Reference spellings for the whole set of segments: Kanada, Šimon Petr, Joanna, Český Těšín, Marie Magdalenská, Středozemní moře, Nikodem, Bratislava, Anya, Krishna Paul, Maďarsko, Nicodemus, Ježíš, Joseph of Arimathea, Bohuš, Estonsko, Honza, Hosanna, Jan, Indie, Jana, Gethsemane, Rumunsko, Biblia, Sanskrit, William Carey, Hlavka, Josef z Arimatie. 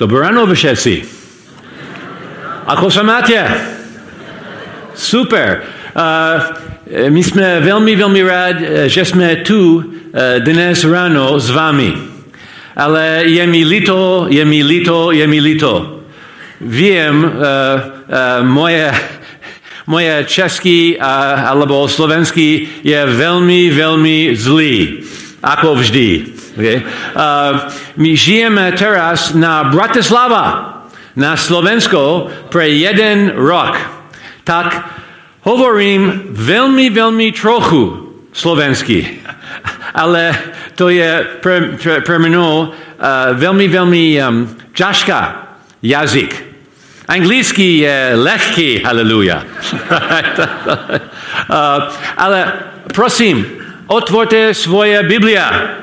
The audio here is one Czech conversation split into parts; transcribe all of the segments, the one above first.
Dobré ráno všetci. Ako sa máte? Super. My jsme velmi, velmi rádi, že jsme tu dnes ráno s vámi. Ale je mi líto. Vím, moje český alebo slovenský je velmi, velmi zlý. Ako vždy. Okay? My žijeme teraz na Bratislava, na Slovensko, pre jeden rok. Tak hovorím velmi, velmi trochu slovensky. Ale to je pre mnou velmi, velmi ťažká jazyk. Anglický je lehký, haleluja. Ale prosím, otvorte svoje Biblia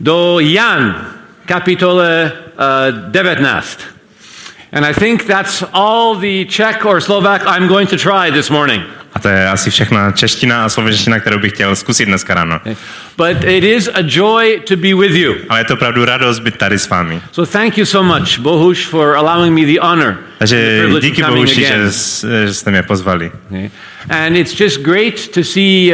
do Jan, kapitole 19. And I think that's all the Czech or Slovak I'm going to try this morning. A to je asi všechna čeština a slovenština, kterou bych chtěl zkusit dneska ráno. But it is a joy to be with you. Ale je to opravdu radost být tady s vámi. So thank you so much, Bohuš, for allowing me the honor. Takže díky Bohuši, že jste mě pozvali. Okay. And it's just great to see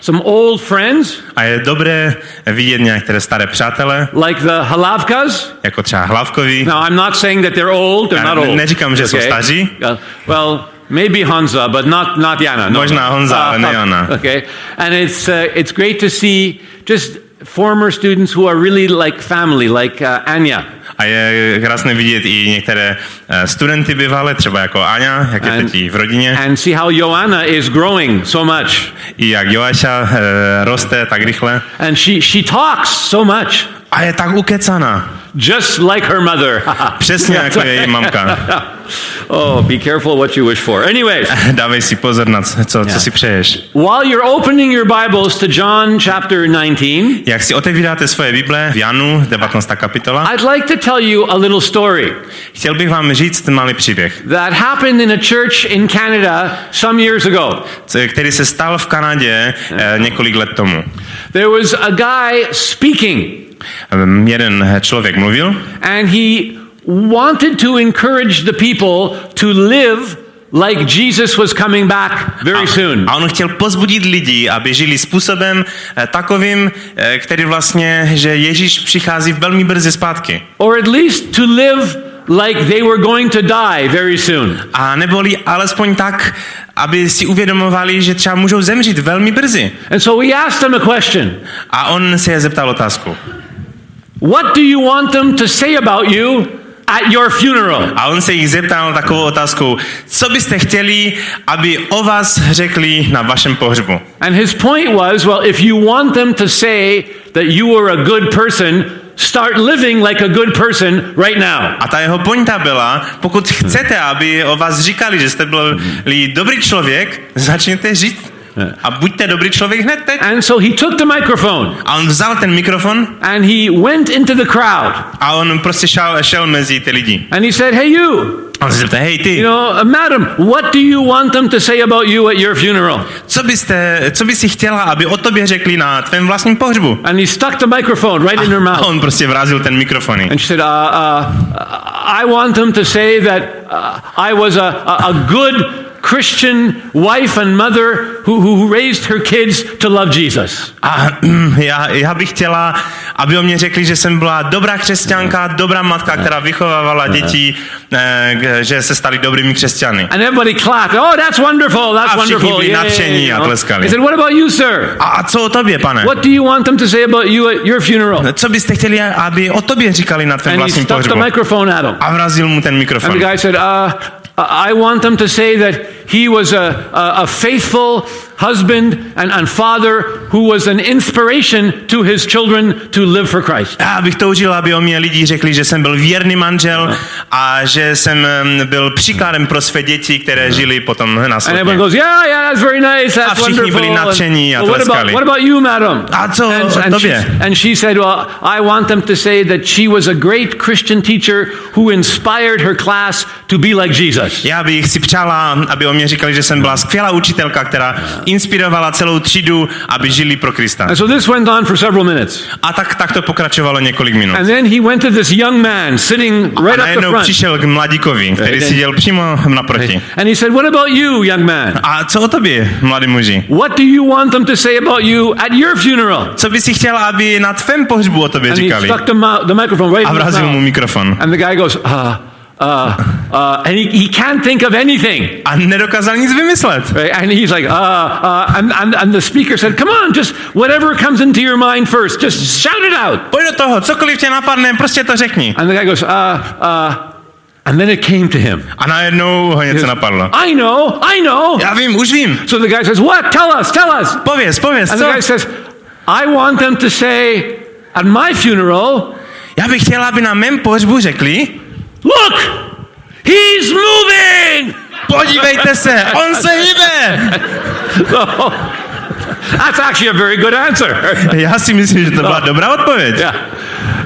some old friends. A je dobré vidět některé staré přátele. Like the Hlavkas. Jako třeba Hlavkovi. Now I'm not saying that they're old, they're not old. Neříkám, že jsou staří. Well, maybe Honza, but not Jana. No. Možná Honza, ale ne Jana. Okay. And it's great to see just former students who are really like family, like Anya. A je krásné vidět i některé studenty bývalé, třeba jako Anya, jak je teď v rodině. And see how Joanna is growing so much. I jak Joáša roste tak rychle. And she talks so much. A je tak ukecaná. Just like her mother. Přesně jako její mamka. Oh, be careful what you wish for. Anyways. Dávej si pozor na co si přeješ. While you're opening your Bibles to John chapter 19. Jak si otevíráte svoje Bible v Janu 19. kapitola. I'd like to tell you a little story. Chtěl bych vám říct malý příběh. That happened in a church in Canada some years ago. Který se stal v Kanadě několik let tomu. There was a guy speaking. Jeden člověk mluvil. And he wanted to encourage the people to live like Jesus was coming back very soon. A on chtěl pozbudit lidi, aby žili způsobem takovým, který vlastně, že Ježíš přichází velmi brzy zpátky. Or at least to live like they were going to die very soon. A neboli alespoň tak, aby si uvědomovali, že třeba můžou zemřít velmi brzy. And so he asked them a question. A on se je zeptal otázku. What do you want them to say about you at your funeral? A on se jich zeptal takovou otázkou, co byste chtěli, aby o vás řekli na vašem pohřbu? And his point was, well, if you want them to say that you were a good person, start living like a good person right now. A ta jeho pointa byla, pokud chcete, aby o vás říkali, že jste byli dobrý člověk, začněte žít. A buďte dobrý člověk hned teď. And so he took the microphone. A on vzal ten mikrofon. And he went into the crowd. A on prostě šel mezi ty lidi. And he said, hey you. On se zeptal, hej ty. You know, madam, what do you want them to say about you at your funeral? Co by si chtěla, aby o tobě řekli na tvém vlastním pohřbu? And he stuck the microphone right in her mouth. A on prostě vrazil ten mikrofon. And she said, I want them to say that I was a good Christian wife and mother who raised her kids to love Jesus. A já bych chtěla, aby o mě řekli, že jsem byla dobrá křesťanka, dobrá matka, která vychovávala děti, že se stali dobrými křesťany. And everybody clapped. Oh, that's wonderful. That's wonderful. A všichni byli nadšení a tleskali. He said, what about you, sir? A co o tobě, pane? What do you want them to say about you at your funeral? Co byste chtěli, aby o tobě říkali na tvém vlastním pohřbu? A vrazil mu ten mikrofon. And the guy said, I want them to say that he was a faithful husband and father who was an inspiration to his children to live for Christ. Já bych toužil, aby o mě lidi řekli, že jsem byl věrný manžel a že jsem byl příkladem pro své děti, které žili potom následně. And everyone goes, yeah, that's very nice, that's wonderful. A všichni byli nadšení a tleskali. What about you, madam? A co o tobě? And she said, well, I want them to say that she was a great Christian teacher who inspired her class to be like Jesus. Já bych si přála, aby o mě mě říkali, že jsem byla skvělá učitelka, která inspirovala celou třídu, aby žili pro Krista. And so this went on for several minutes. A tak to pokračovalo několik minut. And then he went to this young man sitting right up the front. A přišel k mladíkovi, který seděl přímo naproti. And he said, "What about you, young man?" A co o tobě, mladý muži? What do you want them to say about you at your funeral? Co bys chtěl, aby na tvém pohřbu o tobě říkali? The microphone right. A vrazil mu mikrofon. And the guy goes, and he can't think of anything. A nedokázal nic vymyslet. Right? And he's like, and the speaker said, "Come on, just whatever comes into your mind first, just shout it out." Pojď do toho, cokoliv tě napadne, prostě to řekni. And the guy goes, and then it came to him. A najednou ho něco napadlo. I know. Já vím, už vím. So the guy says, "What? Tell us." Pověz. And the guy says, "I want them to say at my funeral." Já bych chtěla, aby na mém pohřbu řekli, "Look, he's moving!" Podívejte se, on se hýbe! No, that's actually a very good answer. Já si myslím, že to byla dobrá odpověď. Yeah.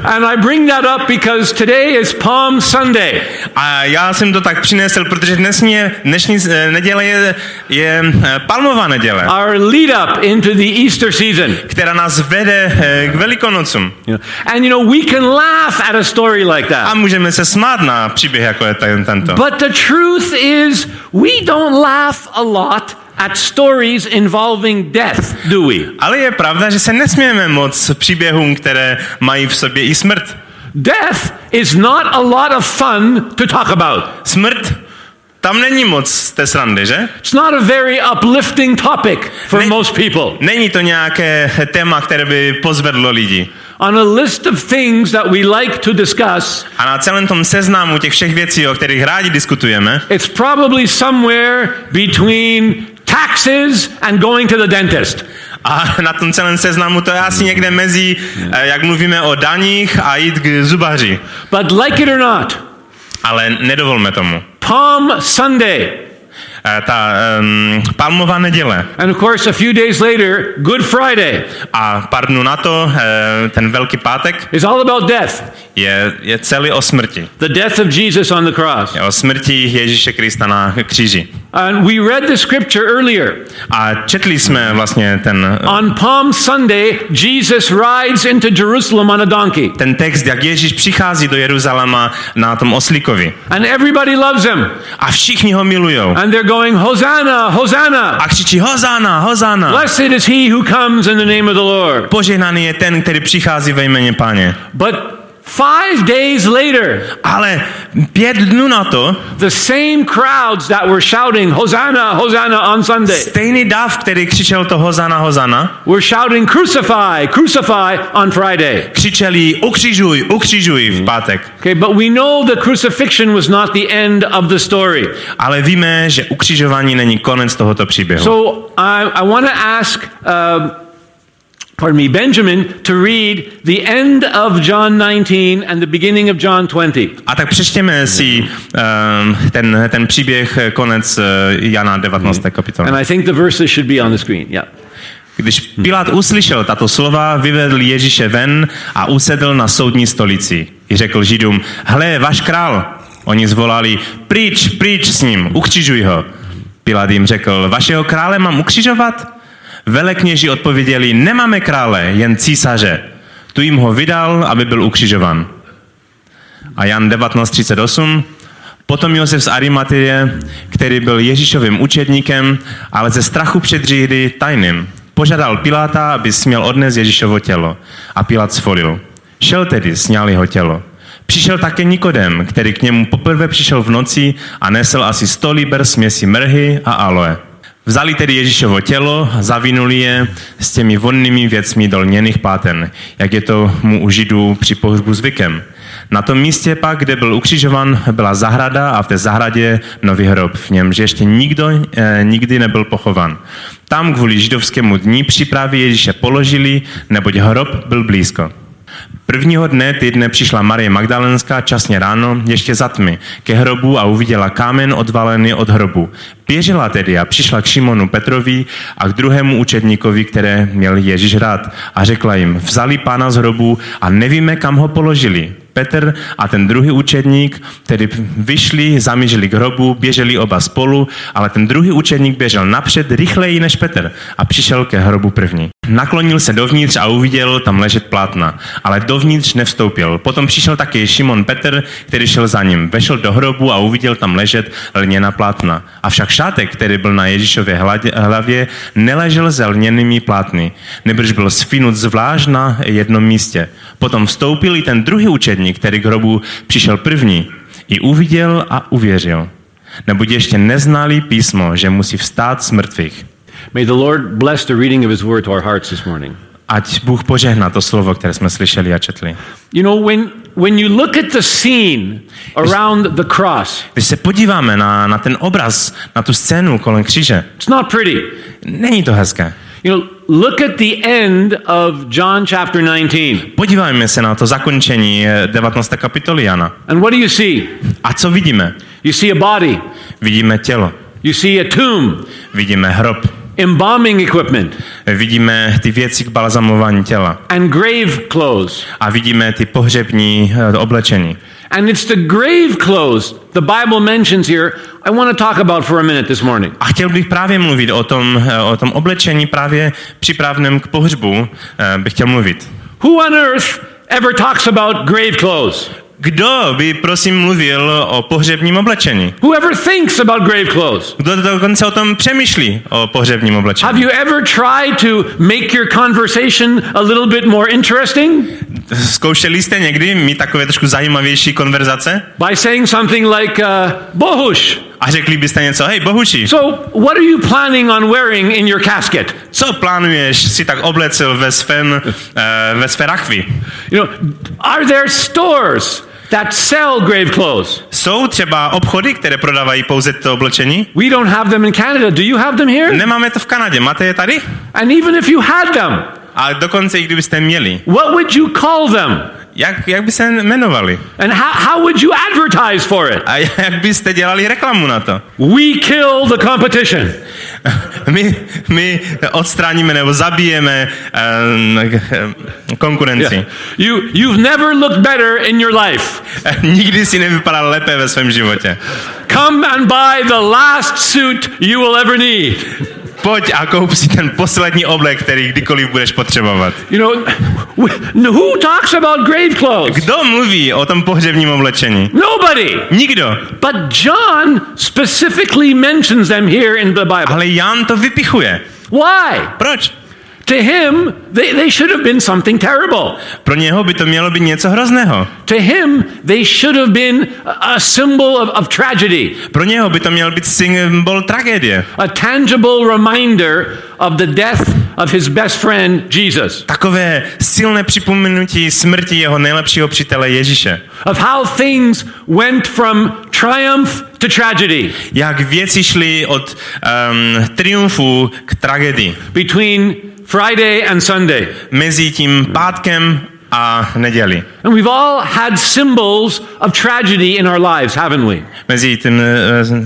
And I bring that up because today is Palm Sunday. A já jsem to tak přinesl, protože dnešní neděle je palmová neděle. Our lead up into the Easter season. Která nás vede k Velikonocům. Yeah. And you know, we can laugh at a story like that. A můžeme se smát na příběh jako je tento. But the truth is, we don't laugh a lot at stories involving death, do we? Ale je pravda, že se nesmějeme moc příběhům, které mají v sobě i smrt. Death is not a lot of fun to talk about. Smrt, tam není moc té srandy, že? It's not a very uplifting topic for most people. Není to nějaké téma, které by pozvedlo lidi. On a list of things that we like to discuss. A na celém tom seznamu těch všech věcí, o kterých rádi diskutujeme. It's probably somewhere between taxes and going to the dentist. A na tom celém seznamu to je asi někde mezi, jak mluvíme o daních a jít k zubaři. But like it or not. Ale nedovolme tomu. Palm Sunday. Palmová neděle. And of course a few days later, Good Friday. A pár dnů na to, ten Velký pátek. It's all about death. Je celý o smrti. The death of Jesus on the cross. Je o smrti Ježíše Krista na kříži. And we read the scripture earlier. A četli jsme vlastně ten On Palm Sunday, Jesus rides into Jerusalem on a donkey. Ten text, jak Ježíš přichází do Jeruzaléma na tom oslíkovi. And everybody loves him. A všichni ho milujou. And they're going Hosanna, Hosanna. A křičí Hosanna, Hosanna. Blessed is he who comes in the name of the Lord. Požehnaný je ten, který přichází ve jméně Páně. But 5 days later, ale 5 dnů na to, the same crowds that were shouting Hosanna, Hosanna on Sunday. Stejný dáv, který křičel to Hosanna, Hosanna, were shouting Crucify, Crucify on Friday. Křičeli ukřižuj, ukřižuj v pátek. Okay, but we know the crucifixion was not the end of the story. Ale víme, že ukřižování není konec tohoto příběhu. So I want to ask Benjamin to read the end of John 19 and the beginning of John 20. A tak přečtěme si ten příběh konec Jana 19. kapitoly. And I think the verses should be on the screen. Yeah. Když Pilát uslyšel tato slova, vyvedl Ježíše ven a usedl na soudní stolici. I řekl Židům: "Hle, váš král." Oni zvolali: "Pryč, pryč s ním, ukřižuj ho." Pilát jim řekl: "Vašeho krále mám ukřižovat?" Velekněži odpověděli: "Nemáme krále, jen císaře." Tu jim ho vydal, aby byl ukřižovan. A Jan 19:38. Potom Josef z Arimatie, který byl Ježíšovým učedníkem, ale ze strachu před Židy tajným, požádal Piláta, aby směl odnést Ježíšovo tělo. A Pilát svolil. Šel tedy, sňali ho tělo. Přišel také Nikodem, který k němu poprvé přišel v noci a nesl asi 100 liber směsi mrhy a aloe. Vzali tedy Ježíšovo tělo, zavinuli je s těmi vonnými věcmi do lněných pláten, jak je to mu u Židů při pohřbu zvykem. Na tom místě pak, kde byl ukřižovan, byla zahrada a v té zahradě nový hrob, v němž ještě nikdo nikdy nebyl pochovan. Tam kvůli židovskému dní přípravy Ježíše položili, neboť hrob byl blízko. Prvního dne týdne přišla Marie Magdalenská časně ráno, ještě za tmy, ke hrobu a uviděla kámen odvalený od hrobu. Běžela tedy a přišla k Šimonu Petrovi a k druhému učedníkovi, které měl Ježíš rád, a řekla jim: "Vzali Pána z hrobu a nevíme, kam ho položili." Petr a ten druhý učedník, tedy vyšli, zamířili k hrobu, běželi oba spolu, ale ten druhý učedník běžel napřed rychleji než Petr a přišel ke hrobu první. Naklonil se dovnitř a uviděl tam ležet plátna, ale dovnitř nevstoupil. Potom přišel taky Šimon Petr, který šel za ním. Vešel do hrobu a uviděl tam ležet lněná plátna. Avšak šátek, který byl na Ježíšově hlavě, neležel ze lněnými plátny, nebrž byl sfinut zvlášť na jednom místě. Potom vstoupil i ten druhý učedník, který k hrobu přišel první, i uviděl a uvěřil. Neboť ještě neznali písmo, že musí vstát z mrtvých. May the Lord bless the reading of his word to our hearts this morning. Ať Bůh požehná to slovo, které jsme slyšeli a četli. You know, when you look at the scene around the cross. Když se podíváme na ten obraz, na tu scénu kolem kříže. It's not pretty. Není to hezké. You know, look at the end of John chapter 19. Podívejme se na to zakončení 19. kapitoly Jana. And what do you see? A co vidíme? You see a body. Vidíme tělo. You see a tomb. Vidíme hrob. Embalming equipment. Vidíme ty věci k balzamování těla. And grave clothes. A vidíme ty pohřební oblečení. And it's the grave clothes the Bible mentions here. I want to talk about for a minute this morning. A chtěl bych právě mluvit o tom oblečení právě připravném k pohřbu, bych chtěl mluvit. Who on earth ever talks about grave clothes? Kdo by prosím mluvil o pohřebním oblečení? Whoever thinks about grave clothes. Kdo dokonce o tom přemýšlí o pohřebním oblečení? Have you ever tried to make your conversation a little bit more interesting? Zkoušeli jste někdy mít takové trošku zajímavější konverzace? By saying something like Bohuš. A řekli byste něco, hej Bohuši. So what are you planning on wearing in your casket? Co plánuješ si tak oblecel ve své rachvi? You know, are there stores that sell grave clothes? Jsou třeba obchody, které prodávají pouze to oblečení? We don't have them in Canada. Do you have them here? Nemáme to v Kanadě. Máte je tady? And even if you had them. A dokonce i kdybyste měli. What would you call them? Jak by se jmenovali? And how would you advertise for it? A jak byste dělali reklamu na to? We kill the competition. My odstraníme nebo zabijeme konkurenci. Yeah. You've never looked better in your life. Nikdy si nevypadal lépe ve svém životě. Come and buy the last suit you will ever need. Pojď a koup si ten poslední oblek, který kdykoliv budeš potřebovat. You know, who talks about grave clothes? Kdo mluví o tom pohřebním oblečení? Nobody. Nikdo. But John specifically mentions them here in the Bible. Ale Jan to vypichuje. Why? Proč? To him, they should have been something terrible. Pro něho by to mělo být něco hrozného. To him, they should have been a symbol of tragedy. Pro něho by to měl být symbol tragédie. A tangible reminder of the death of his best friend Jesus. Takové silné připomenutí smrti jeho nejlepšího přítele Ježíše. Of how things went from triumph to tragedy. Jak věci šly od triumfu k tragédii. Between Friday and Sunday. Mezi tím pátkem a neděli. And we've all had symbols of tragedy in our lives, haven't we? Mezi tím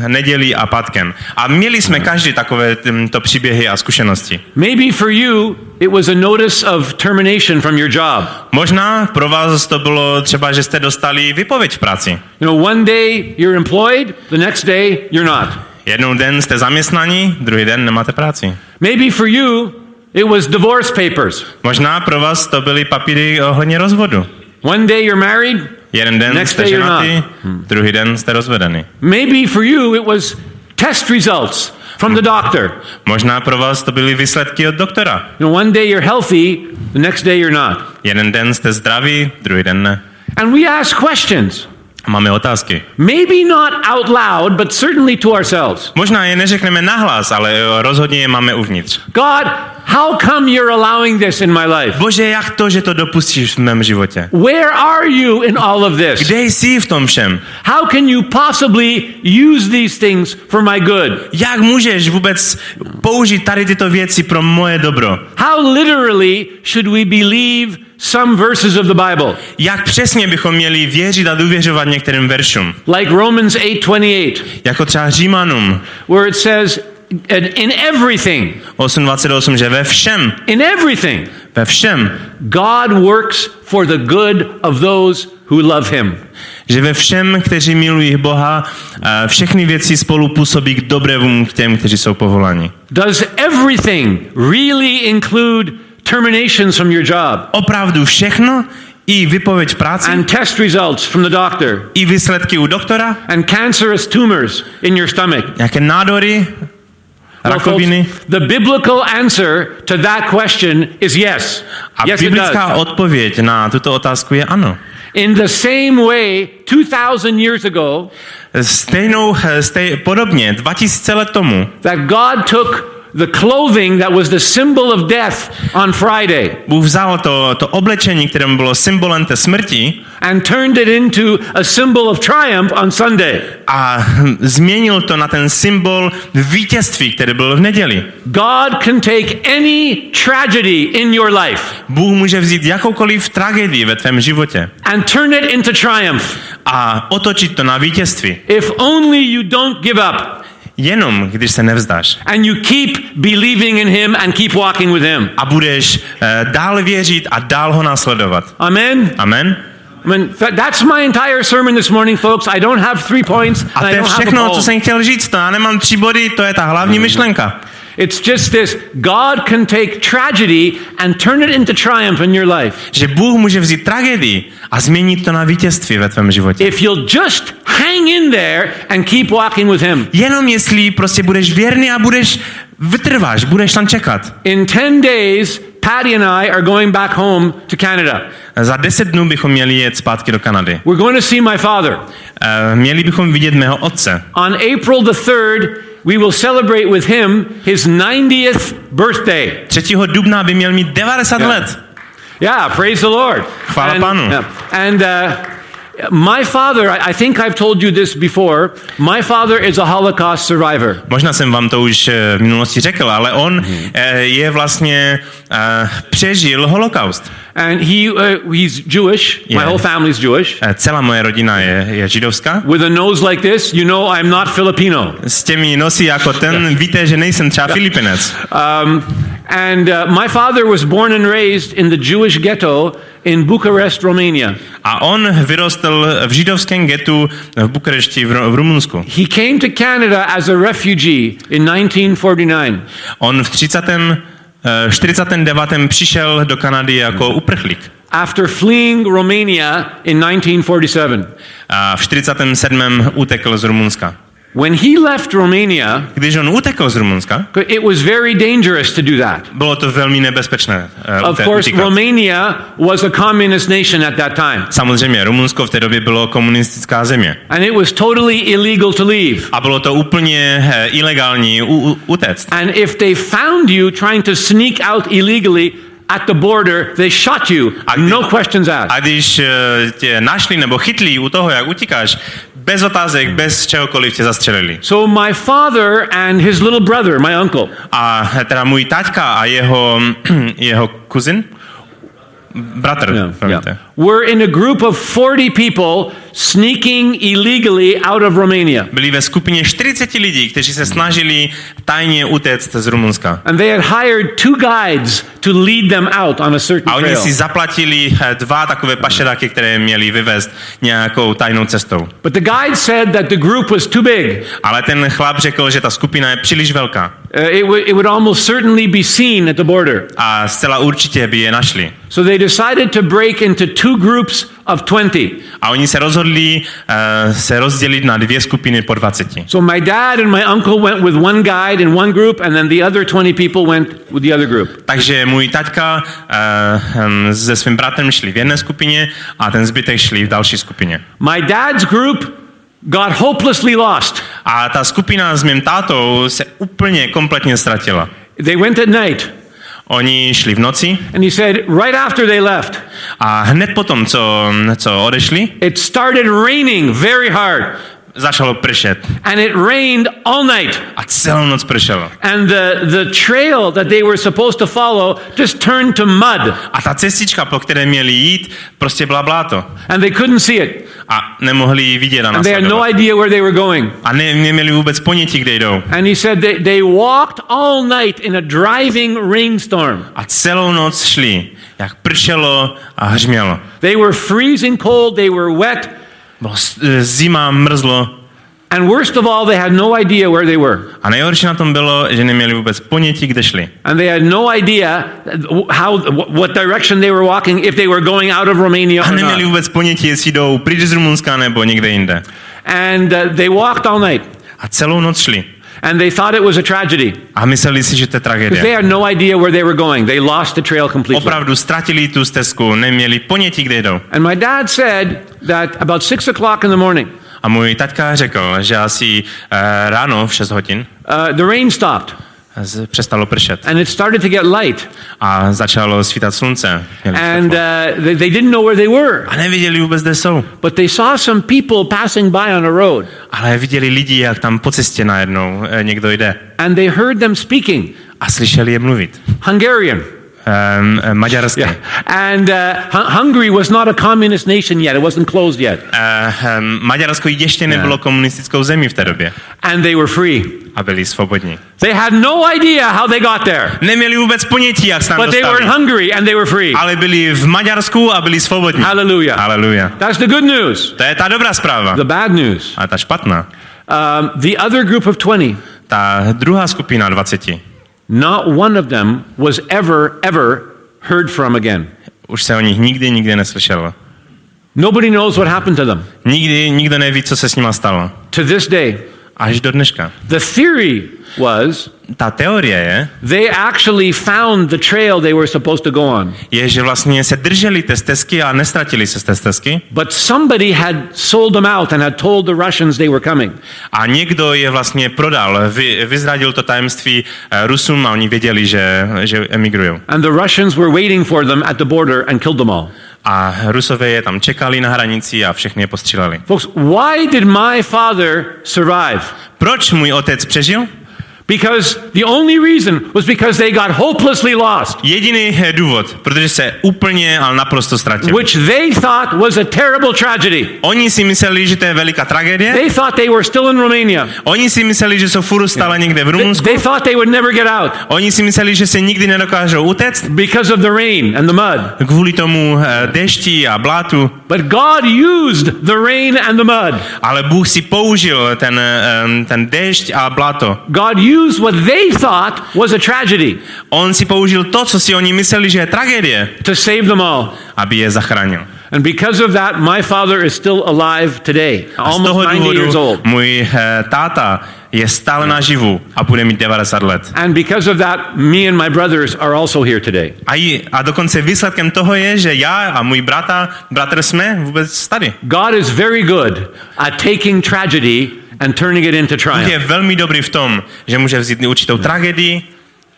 nedělí a pátkem. A měli jsme každý takové to příběhy a zkušenosti. Maybe for you it was a notice of termination from your job. Možná pro vás to bylo třeba, že jste dostali výpověď v práci. You know, one day you're employed, the next day you're not. Jednou den jste zaměstnaní, druhý den nemáte práci. Maybe for you it was divorce papers. Možná pro vás to byly papíry ohledně rozvodu. One day you're married, jeden den jste ženatý, druhý den jste rozvedený. Maybe for you it was test results from the doctor. Možná pro vás to byly výsledky od doktora. One day you're healthy, the next day you're not. Jeden den jste zdraví, druhý den ne. And we ask questions. Máme otázky. Maybe not out loud, but certainly to ourselves. Možná je neřekneme nahlas, ale rozhodně je máme uvnitř. God, how come you're allowing this in my life? Bože, jak to, že to dopustíš v mém životě? Where are you in all of this? Kde jsi v tom všem? How can you possibly use these things for my good? Jak můžeš vůbec použít tady tyto věci pro moje dobro? How literally should we believe some verses of the Bible? Jak přesně bychom měli věřit a důvěřovat některým veršům? Like Romans 8:28. Jako třeba Římanům. Where it says in everything. 8:28, že ve všem. In everything. ve všem. God works for the good of those who love him. Že ve všem, kteří milují Boha, všechny věci spolu působí k dobrému k těm, kteří jsou povoláni. Does everything really include terminations from your job? Opravdu všechno? I výpověď práce? And test results from the doctor? I výsledky u doktora? And cancerous tumors in your stomach? Jaké nádory? Rakoviny? The biblical answer to that question is yes. A yes, biblická odpověď na tuto otázku je ano. In the same way 2000 years ago, podobně 2000 let tomu, that God took the clothing that was the symbol of death on Friday, Bůh vzal to oblečení, které bylo symbolem té smrti, and turned it into a symbol of triumph on Sunday. A změnil to na ten symbol vítězství, které bylo v neděli. God can take any tragedy in your life. Bůh může vzít jakoukoliv tragédii ve tvém životě and turn it into triumph. A otočit to na vítězství. If only you don't give up. Jenom když se nevzdáš. And you keep believing in him and keep walking with him. A budeš dál věřit a dál ho následovat. Amen. Amen. I mean, that's my entire sermon this morning, folks. I don't have 3 points. A to je všechno, co jsem chtěl říct. To já nemám 3 body, to je ta hlavní myšlenka. It's just this. God can take tragedy and turn it into triumph in your life. Že Bůh může vzít tragédii a změnit to na vítězství ve tvém životě. If you'll just hang in there and keep walking with him. Jenom jestli prostě budeš věrný a budeš vytrváš, budeš tam čekat. In 10 days, Patty and I are going back home to Canada. Za 10 dnů bychom měli jet zpátky do Kanady. We're going to see my father. Měli bychom vidět mého otce. On April the 3rd, we will celebrate with him his 90th birthday. 3. dubna by měl mít 90 let. Yeah, praise the Lord. Chvála Panu. My father, I think I've told you this before, my father is a Holocaust survivor. Možná jsem vám to už v minulosti řekl, ale on je vlastně přežil holokaust. And he's Jewish. My whole family's Jewish. Celá moje rodina je židovská. With a nose like this, you know I'm not Filipino. S těmi nosy jako ten, víte, že nejsem třeba Filipinec. My father was born and raised in the Jewish ghetto in Bukurest, Romania. A on vyrostl v židovském ghettu v Bukurešti v Rumunsku. He came to Canada as a refugee in 1949. On v 49. přišel do Kanady jako uprchlík. After fleeing Romania in 1947. A v 47. utekl z Rumunska. When he left Romania, když on utekl z Rumunska, it was very dangerous to do that. Bylo to velmi nebezpečné. Of course, Romania was a communist nation at that time. Samozřejmě, Rumunsko v té době bylo komunistická země. And it was totally illegal to leave. A bylo to úplně ilegální utéct. And if they found you trying to sneak out illegally at the border, they shot you. No questions asked. A když tě našli nebo chytli u toho, jak utíkáš, bez otázek, bez čehokoliv tě zastřelili. So my father and his little brother, my uncle. A teda můj táťka a jeho cousin, bratr. Were in a group of 40 people sneaking illegally out of Romania. Byli ve skupině 40 lidí, kteří se snažili tajně utéct z Rumunska. And they had hired 2 guides to lead them out on a certain trail. A oni si zaplatili 2 takové pašeráky, které měli vyvést nějakou tajnou cestou. But the guide said that the group was too big. Ale ten chlap řekl, že ta skupina je příliš velká. It would almost certainly be seen at the border. A zcela určitě by je našli. So they decided to break into 2 groups of 20. A oni se rozhodli se rozdělit na 2 skupiny po 20. So my dad and my uncle went with 1 guide in 1 group and then the other 20 people went with the other group. Takže můj taťka se svým bratrem šli v jedné skupině a ten zbytek šli v další skupině. My dad's group got hopelessly lost. A ta skupina s mým tátou se úplně kompletně ztratila. They went at night. Oni šli v noci. And he said right after they left. A hned potom, co odešli, it started raining very hard. začalo pršet. And it rained all night. A celou noc pršelo. And the trail that they were supposed to follow just turned to mud. A ta cestička, po které měli jít, prostě byla bláto. And they couldn't see it. A nemohli ji vidět a následovat. And they had no idea where they were going. A neměli vůbec ponětí, kde jdou. And he said they walked all night in a driving rainstorm. A celou noc šli, jak pršelo a hřmělo. They were freezing cold, they were wet. Zima, mrzlo. And worst of all, they had no idea where they were. A nejhorší na tom bylo, že neměli vůbec ponětí, kde šli. And they had no idea what direction they were walking, if they were going out of Romania or not. A neměli vůbec ponětí, jestli jdou pryč z Rumunska nebo někde jinde. And they walked all night. A celou noc šli. And they thought it was a tragedy. A mysleli si, že to je tragédie. They had no idea where they were going. They lost the trail completely. Opravdu ztratili tu stezku, neměli ponětí, kde jdou. And my dad said that about 6 o'clock in the morning. A můj taťka řekl, že asi ráno v 6 hodin. The rain stopped. Přestalo pršet. And it started to get light. A začalo svítat slunce. And they didn't know where they were. A neviděli vůbec, kde jsou. But they saw some people passing by on a road. Ale viděli lidi, jak tam po cestě najednou někdo jde. And they heard them speaking. A slyšeli je mluvit. Hungarian. Maďarské. Yeah. And Hungary was not a communist nation yet. It wasn't closed yet. Maďarsko ještě nebylo komunistickou zemí v té době. And they were free. A byli svobodní. They had no idea how they got there. Neměli vůbec ponětí, jak se tam dostali. But they were in Hungary and they were free. Ale byli v Maďarsku a byli svobodní. Hallelujah. Hallelujah. That's the good news. To je ta dobrá zpráva. The bad news. A ta špatná. The other group of 20. Ta druhá skupina 20. Not one of them was ever heard from again. Už se o nich nikdy neslyšelo. Nobody knows what happened to them. Nikdo neví, co se s nima stalo. To this day. Až do dneška. The theory was, ta teorie je, they actually found the trail they were supposed to go on. Je, že vlastně se drželi té stezky a nestratili se z té stezky. But somebody had sold them out and had told the Russians they were coming. A někdo je vlastně prodal, vyzradil to tajemství Rusům a oni věděli, že emigrujou. And the Russians were waiting for them at the border and killed them all. A Rusové je tam čekali na hranici a všechny je postříleli. Folks, why did my father survive? Proč můj otec přežil? Because the only reason was because they got hopelessly lost. Jediný důvod, protože se úplně, ale naprosto ztratili. Which they thought was a terrible tragedy. Oni si mysleli, že to je veliká tragédie. They thought they were still in Romania. Oni si mysleli, že jsou furt stále někde v Rumunsku. They thought they would never get out. Oni si mysleli, že se nikdy nedokážou utéct. Because of the rain and the mud. Kvůli tomu dešti a blátu. But God used the rain and the mud. Ale Bůh si použil ten déšť a bláto. God used what they thought was a tragedy. On si použil to, co si oni mysleli, že je tragédie. To save them all. Aby je zachránil. And because of that, my father is still alive today. Almost 90 years old. Můj táta je stále naživu a bude mít 90 let. And because of that, me and my brothers are also here today. A dokonce výsledkem toho je, že já a můj bratr jsme vůbec tady. God is very good at taking tragedy and turning it into triumph. Bůh je velmi dobrý v tom, že může vzít určitou tragédii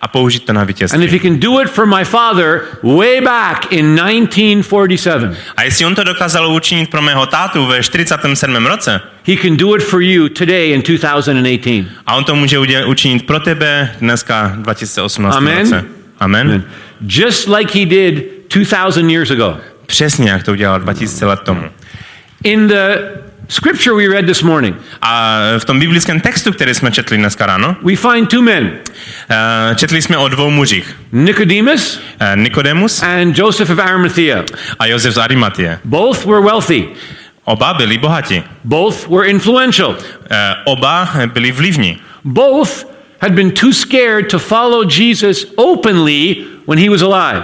a použít to na vítězství. And if he can do it for my father way back in 1947. A jestli on to dokázal učinit pro mého tátu ve 47. roce, he can do it for you today in 2018. A on to může učinit pro tebe dneska 2018. Amen. Amen. Just like he did 2000 years ago. Přesně jak to udělal 2000 let tomu. In the scripture we read this morning. A v tom biblickém textu, který jsme četli dneska ráno, we find two men. Četli jsme o dvou mužích. Nikodemus and Joseph of Arimathea. A Josef z Arimatie. Both were wealthy. Oba byli bohatí. Both were influential. Oba byli vlivní. Both had been too scared to follow Jesus openly when he was alive.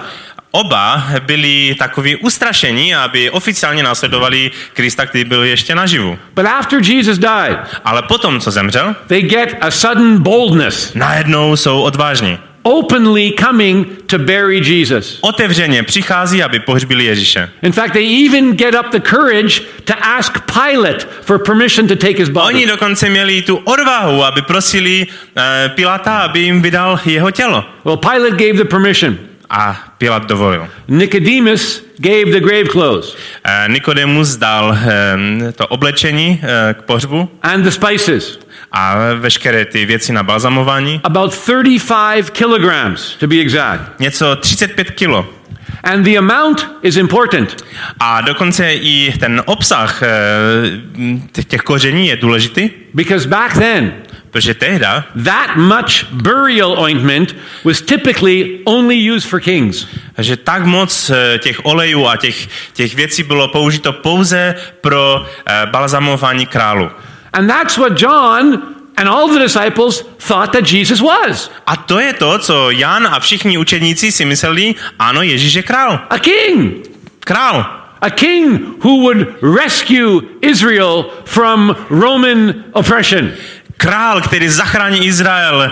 Oba byli takoví ustrašení, aby oficiálně následovali Krista, který byl ještě naživu. But after Jesus died, ale potom, co zemřel, they get a sudden boldness. Najednou jsou odvážní. Openly coming to bury Jesus. Otevřeně přichází, aby pohřbili Ježíše. In fact, they even get up the courage to ask Pilate for permission to take his body. Oni dokonce měli tu odvahu, aby prosili Pilata, aby jim vydal jeho tělo. Well, Pilate gave the permission. A Pilát dovolil. Nicodemus gave the grave clothes. Nikodemus dal to oblečení k pohřbu. And the spices. A veškeré ty věci na balzamování. About 35 kilograms to be exact. Něco 35 kilo. And the amount is important. A dokonce i ten obsah těch koření je důležitý. Because back then, protože tehda, that much burial ointment was typically only used for kings. Že tak moc těch olejů a těch věcí bylo použito pouze pro balzamování králu. And that's what John and all the disciples thought that Jesus was. A to je to, co Jan a všichni učedníci si mysleli, ano, Ježíš je král. A king. Král. A king who would rescue Israel from Roman oppression. Král, který zachrání Izrael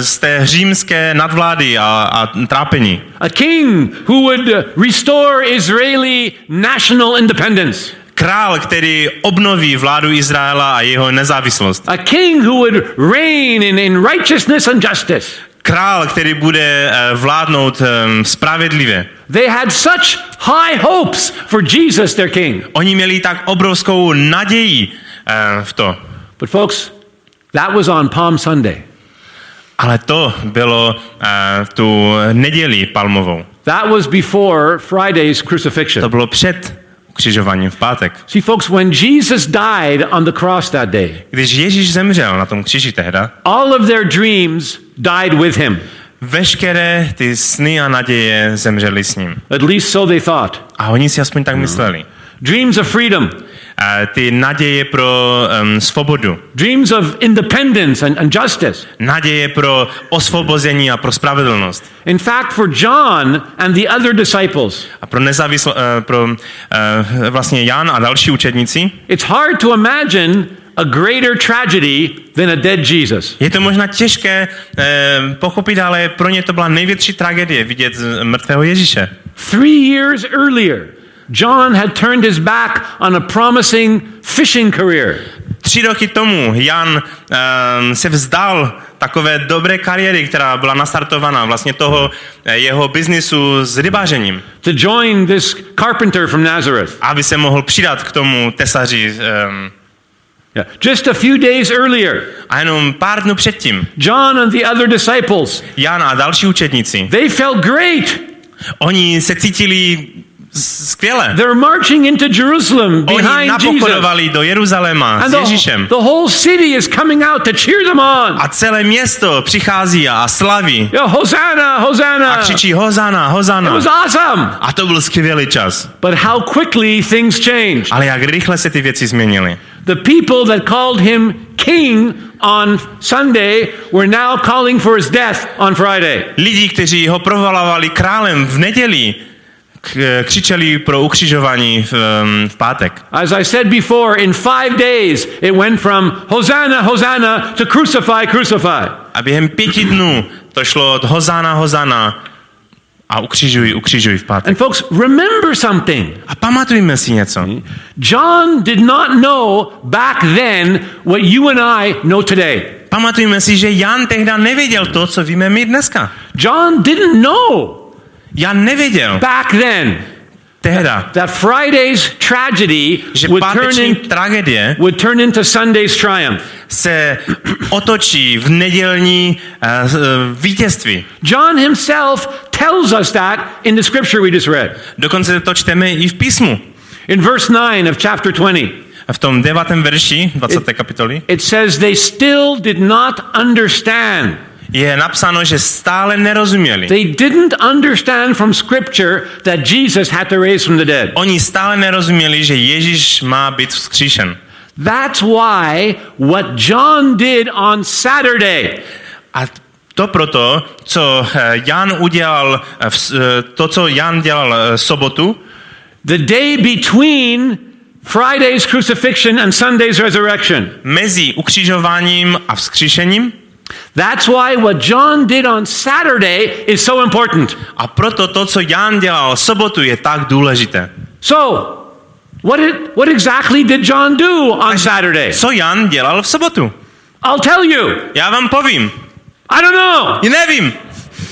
z té římské nadvlády a trápení. A king who would restore Israeli national independence. Král, který obnoví vládu Izraela a jeho nezávislost. A king who would reign in righteousness and justice. Král, který bude vládnout spravedlivě. They had such high hopes for Jesus their king. Oni měli tak obrovskou naději v to. But folks, that was on Palm Sunday. Ale to bylo tu neděli palmovou. That was before Friday's crucifixion. To bylo před křižováním v pátek. See folks, when Jesus died on the cross that day. Když Ježíš zemřel na tom kříži tehda. All of their dreams died with him. Veškeré ty sny a naděje zemřely s ním. At least so they thought. A oni si aspoň tak mysleli. Dreams of freedom. Ty naděje pro svobodu. Dreams of independence and justice. Naděje pro osvobození a pro spravedlnost. In fact, for John and the other disciples. A pro vlastně Jan a další učedníci. It's hard to imagine a greater tragedy than a dead Jesus. Je to možná těžké pochopit, ale pro ně to byla největší tragédie vidět mrtvého Ježíše. 3 years earlier, John had turned his back on a promising fishing career. 3 roky tomu Jan se vzdal takové dobré kariéry, která byla nastartovaná, vlastně toho jeho biznisu s rybářením. To join this carpenter from Nazareth. Aby se mohl přidat k tomu tesaři. Just a few days earlier. A jenom pár dnů předtím. John and the other disciples. Jan a další učedníci. They felt great. Oni se cítili skvěle. They're marching into Jerusalem behind Jesus. Do Jeruzaléma s Ježíšem. The whole city is coming out to cheer them on. A celé město přichází a slaví. Hosanna, Hosanna. A křičí Hosanna, Hosanna. It was awesome. A to byl skvělý čas. But how quickly things changed. Ale jak rychle se ty věci změnily. The people that called him king on Sunday were now calling for his death on Friday. Lidi, kteří ho provolávali králem v neděli, křičeli pro ukřižování v pátek. As I said before, in 5 days it went from Hosanna, Hosanna to crucify, crucify. A během 5 dnů to šlo od Hosanna, Hosanna a ukřižuj, ukřižuj v pátek. And folks, remember something. A pamatujme si něco. John did not know back then what you and I know today. Pamatujme si, že Jan tehda nevěděl to, co víme my dneska. John didn't know. Jan nevěděl. Back then, tehda, that Friday's tragedy would turn into Sunday's triumph. Se otočí v nedělní vítězství. John himself tells us that in the scripture we just read. Dokonce to čteme i v písmu. In verse 9 of chapter 20. V tom 9. verši 20. kapitoly. It says they still did not understand. Je napsáno, že stále nerozuměli. They didn't understand from scripture that Jesus had to raise from the dead. Oni stále nerozuměli, že Ježíš má být vzkříšen. That's why what John did on Saturday. A to proto, co Jan udělal, to co Jan dělal sobotu, the day between Friday's crucifixion and Sunday's resurrection. Mezi ukřižováním a vzkříšením. That's why what John did on Saturday is so important. A proto to, co Jan dělal v sobotu, je tak důležité. So, what exactly did John do on Saturday? Co Jan dělal v sobotu? I'll tell you. Já vám povím. I don't know. Já nevím.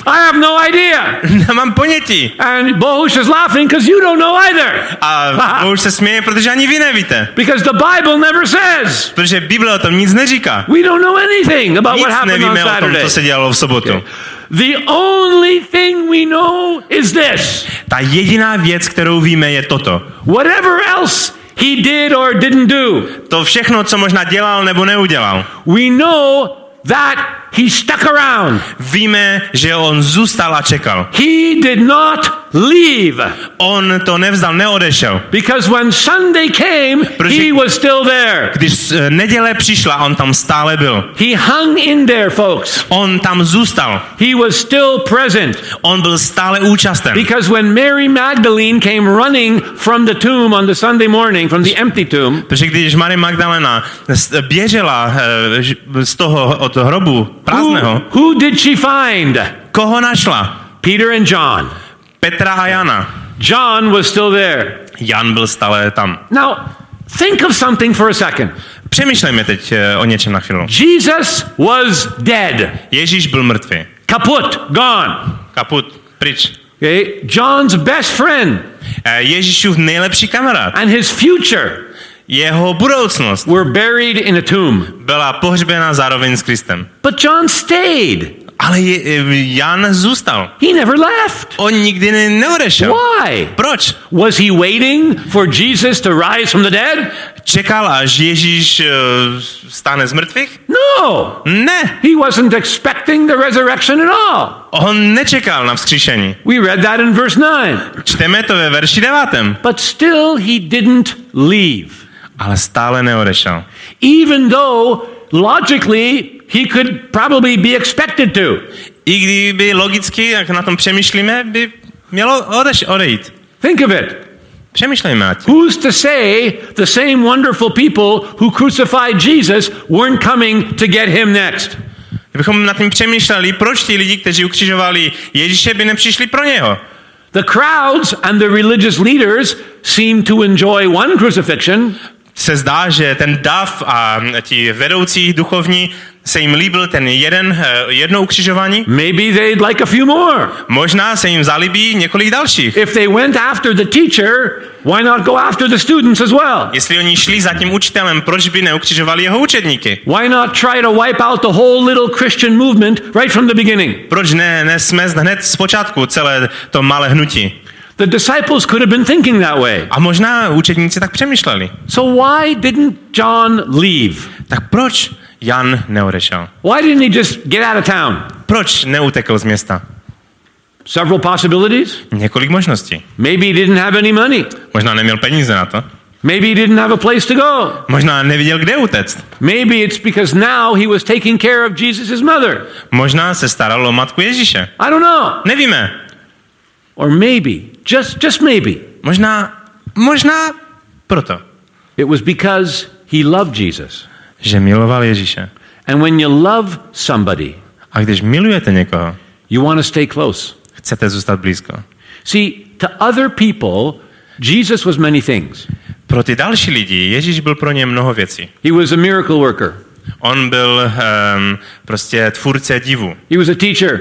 I have no idea. Nemám ponětí. And Bohuš is laughing because you don't know either. A Bohuš se směje, protože ani vy nevíte. Because the Bible never says. Protože Bible o tom nic neříká. We don't know anything about what happened on Saturday. Nic nevíme o tom, co se dělalo v sobotu. Okay. The only thing we know is this. Ta jediná věc, kterou víme, je toto. Whatever else he did or didn't do. To všechno, co možná dělal nebo neudělal. We know that he stuck around. Víme, že on zůstal a čekal. He did not leave. On to nevzdal, neodešel. Because when Sunday came, he was still there. Když neděle přišla, on tam stále byl. He hung in there, folks. On tam zůstal. He was still present. On byl stále účasten. Because when Mary Magdalene came running from the tomb on the Sunday morning, from the empty tomb. Protože když Marie Magdalena běžela z toho od hrobu prázdného. Who did she find? Koho našla? Peter and John. Petra a Jana. John was still there. Jan byl stále tam. Now, think of something for a second. Přemýšlejme teď o něčem na chvíli. Jesus was dead. Ježíš byl mrtvý. Kaput, gone. Kaput, pryč. Okay. John's best friend. Ježíšův nejlepší kamarád. And his future. Jeho budoucnost. Were buried in a tomb. Byla pohřbena zároveň s Kristem. But John stayed. Ale Jan zůstal. He never left. On nikdy neodešel. Why? Proč? Was he waiting for Jesus to rise from the dead? Čekal, až Ježíš stane z mrtvých? No. Ne. He wasn't expecting the resurrection at all. On nečekal na vzkříšení. We read that in verse 9. Čteme to ve verši 9. But still he didn't leave. Ale stále neodešel. Even though logically he could probably be expected to. I kdyby logicky, jak na tom přemýšlíme, by mělo odejít. Think of it. Přemýšlejme. Who's to say the same wonderful people who crucified Jesus weren't coming to get him next? Kdybychom nad tím přemýšleli, proč ti lidi, kteří ukřižovali Ježíše, by nepřišli pro něho? The crowds and the religious leaders seem to enjoy one crucifixion. Se zdá, že ten dav a ti vedoucí duchovní se jim líbil ten jedno ukřižování. Maybe they'd like a few more. Možná se jim zalíbí několik dalších. If they went after the teacher, why not go after the students as well? Jestli oni šli za tím učitelem, proč by neukřižovali jeho učedníky? Why not try to wipe out the whole little Christian movement right from the beginning? Proč ne smést hned z počátku celé to malé hnutí? The disciples could have been thinking that way. A možná učedníci tak přemýšleli. So why didn't John leave? Tak proč Jan neodešel? Why didn't he just get out of town? Proč neutekl z města? Several possibilities. Několik možností. Maybe he didn't have any money. Možná neměl peníze na to. Maybe he didn't have a place to go. Možná neviděl, kde utéct. Maybe it's because now he was taking care of Jesus' mother. Možná se staral o matku Ježíše. I don't know. Nevíme. Or maybe just maybe. Možná proto. It was because he loved Jesus. Že miloval Ježíše. And when you love somebody, a když milujete někoho, you want to stay close. Chcete zůstat blízko. See, to other people, Jesus was many things. Pro ty další lidi Ježíš byl pro ně mnoho věcí. He was a miracle worker. On byl prostě tvůrce divu. He was a teacher.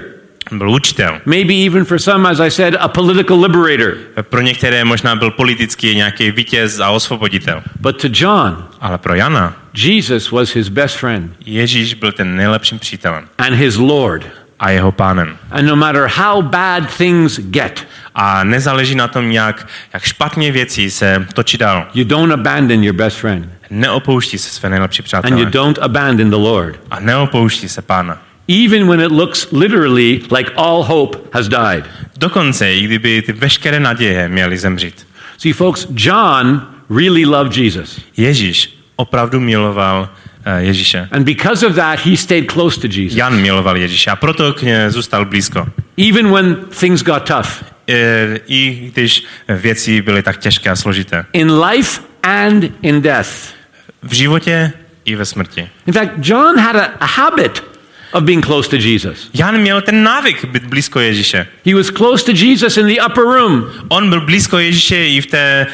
Byl učitel. Maybe even for some, as I said, a political liberator. Pro některé možná byl politický nějaký vítěz a osvoboditel. But to John, ale pro Jana, Jesus was his best friend. Ježíš byl ten nejlepším přítelem. And his Lord. A jeho pánem. And no matter how bad things get. A nezáleží na tom, jak špatně věci se točí dál. You don't abandon your best friend. Neopouští se své nejlepší přátelé. And you don't abandon the Lord. A neopouští se pána. Even when it looks literally like all hope has died. Dokonce, i kdyby ty veškeré naděje měly zemřít. See, folks, John really loved Jesus. Ježíš opravdu miloval Ježíše. And because of that, he stayed close to Jesus. Jan miloval Ježíše a proto k němu zůstal blízko. Even when things got tough. I když věci byly tak těžké a složité. In life and in death. V životě i ve smrti. In fact, John had a habit of being close to Jesus. Jan měl ten návyk být blízko Ježíše. He was close to Jesus in the upper room. On byl blízko Ježíše i v té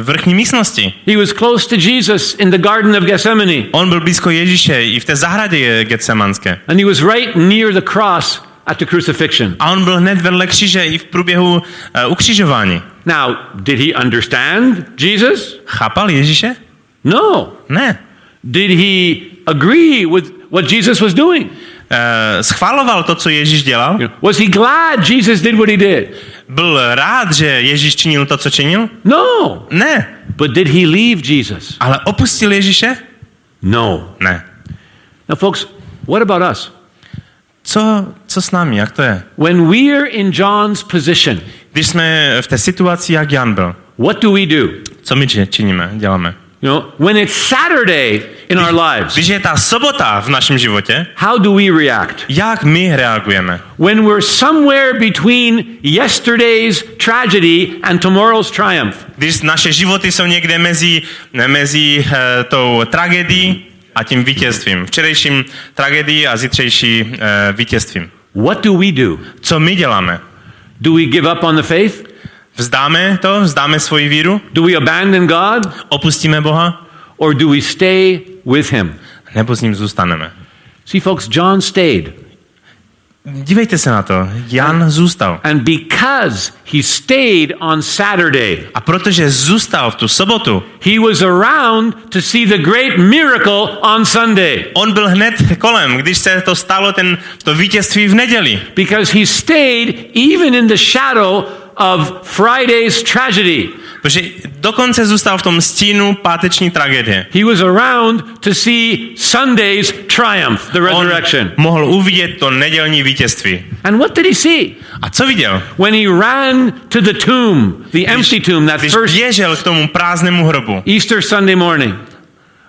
vrchní místnosti. He was close to Jesus in the garden of Gethsemane. On byl blízko Ježíše i v té zahradě getsemanské. And he was right near the cross at the crucifixion. A on byl hned vedle kříže i v průběhu ukřižování. Now, did he understand Jesus? Chápal Ježíše? No. Ne. Did he agree with what Jesus was doing? Schvaloval to, co Ježíš dělal? Was he glad Jesus did what he did? Byl rád, že Ježíš činil to, co činil? No. Ne. But did he leave Jesus? Ale opustil Ježíše? No. Ne. Now, folks, what about us? Co s námi, jak to je? When we're in John's position, když jsme v té situaci, jak Jan byl, what do we do? Co my činíme, děláme? You know, when it's Saturday in our lives, když je ta sobota v našem životě, how do we react? Jak my reagujeme? When we're somewhere between yesterday's tragedy and tomorrow's triumph, když naše životy jsou někde mezi tou tragédií a tím vítězstvím. Včerejším tragédii a zítřejší vítězstvím. What do we do? Co my děláme? Do we give up on the faith? Vzdáme to? Vzdáme svoji víru? Do we abandon God? Opustíme Boha? Or do we stay with him? Nebo s ním zůstaneme? See folks, John stayed. Dívejte se na to. Jan zůstal. And because he stayed on Saturday, a protože zůstal v tu sobotu, he was around to see the great miracle on Sunday. On byl hned kolem, když se to stalo to vítězství v neděli. Because he stayed even in the shadow of Friday's tragedy. Protože dokonce zůstal v tom stínu páteční tragédie. He was around to see Sunday's triumph, the resurrection. On mohl uvidět to nedělní vítězství. And what did he see? A co viděl? When he ran to the tomb, the empty tomb, that first. Když běžel k tomu prázdnému hrobu. Easter Sunday morning.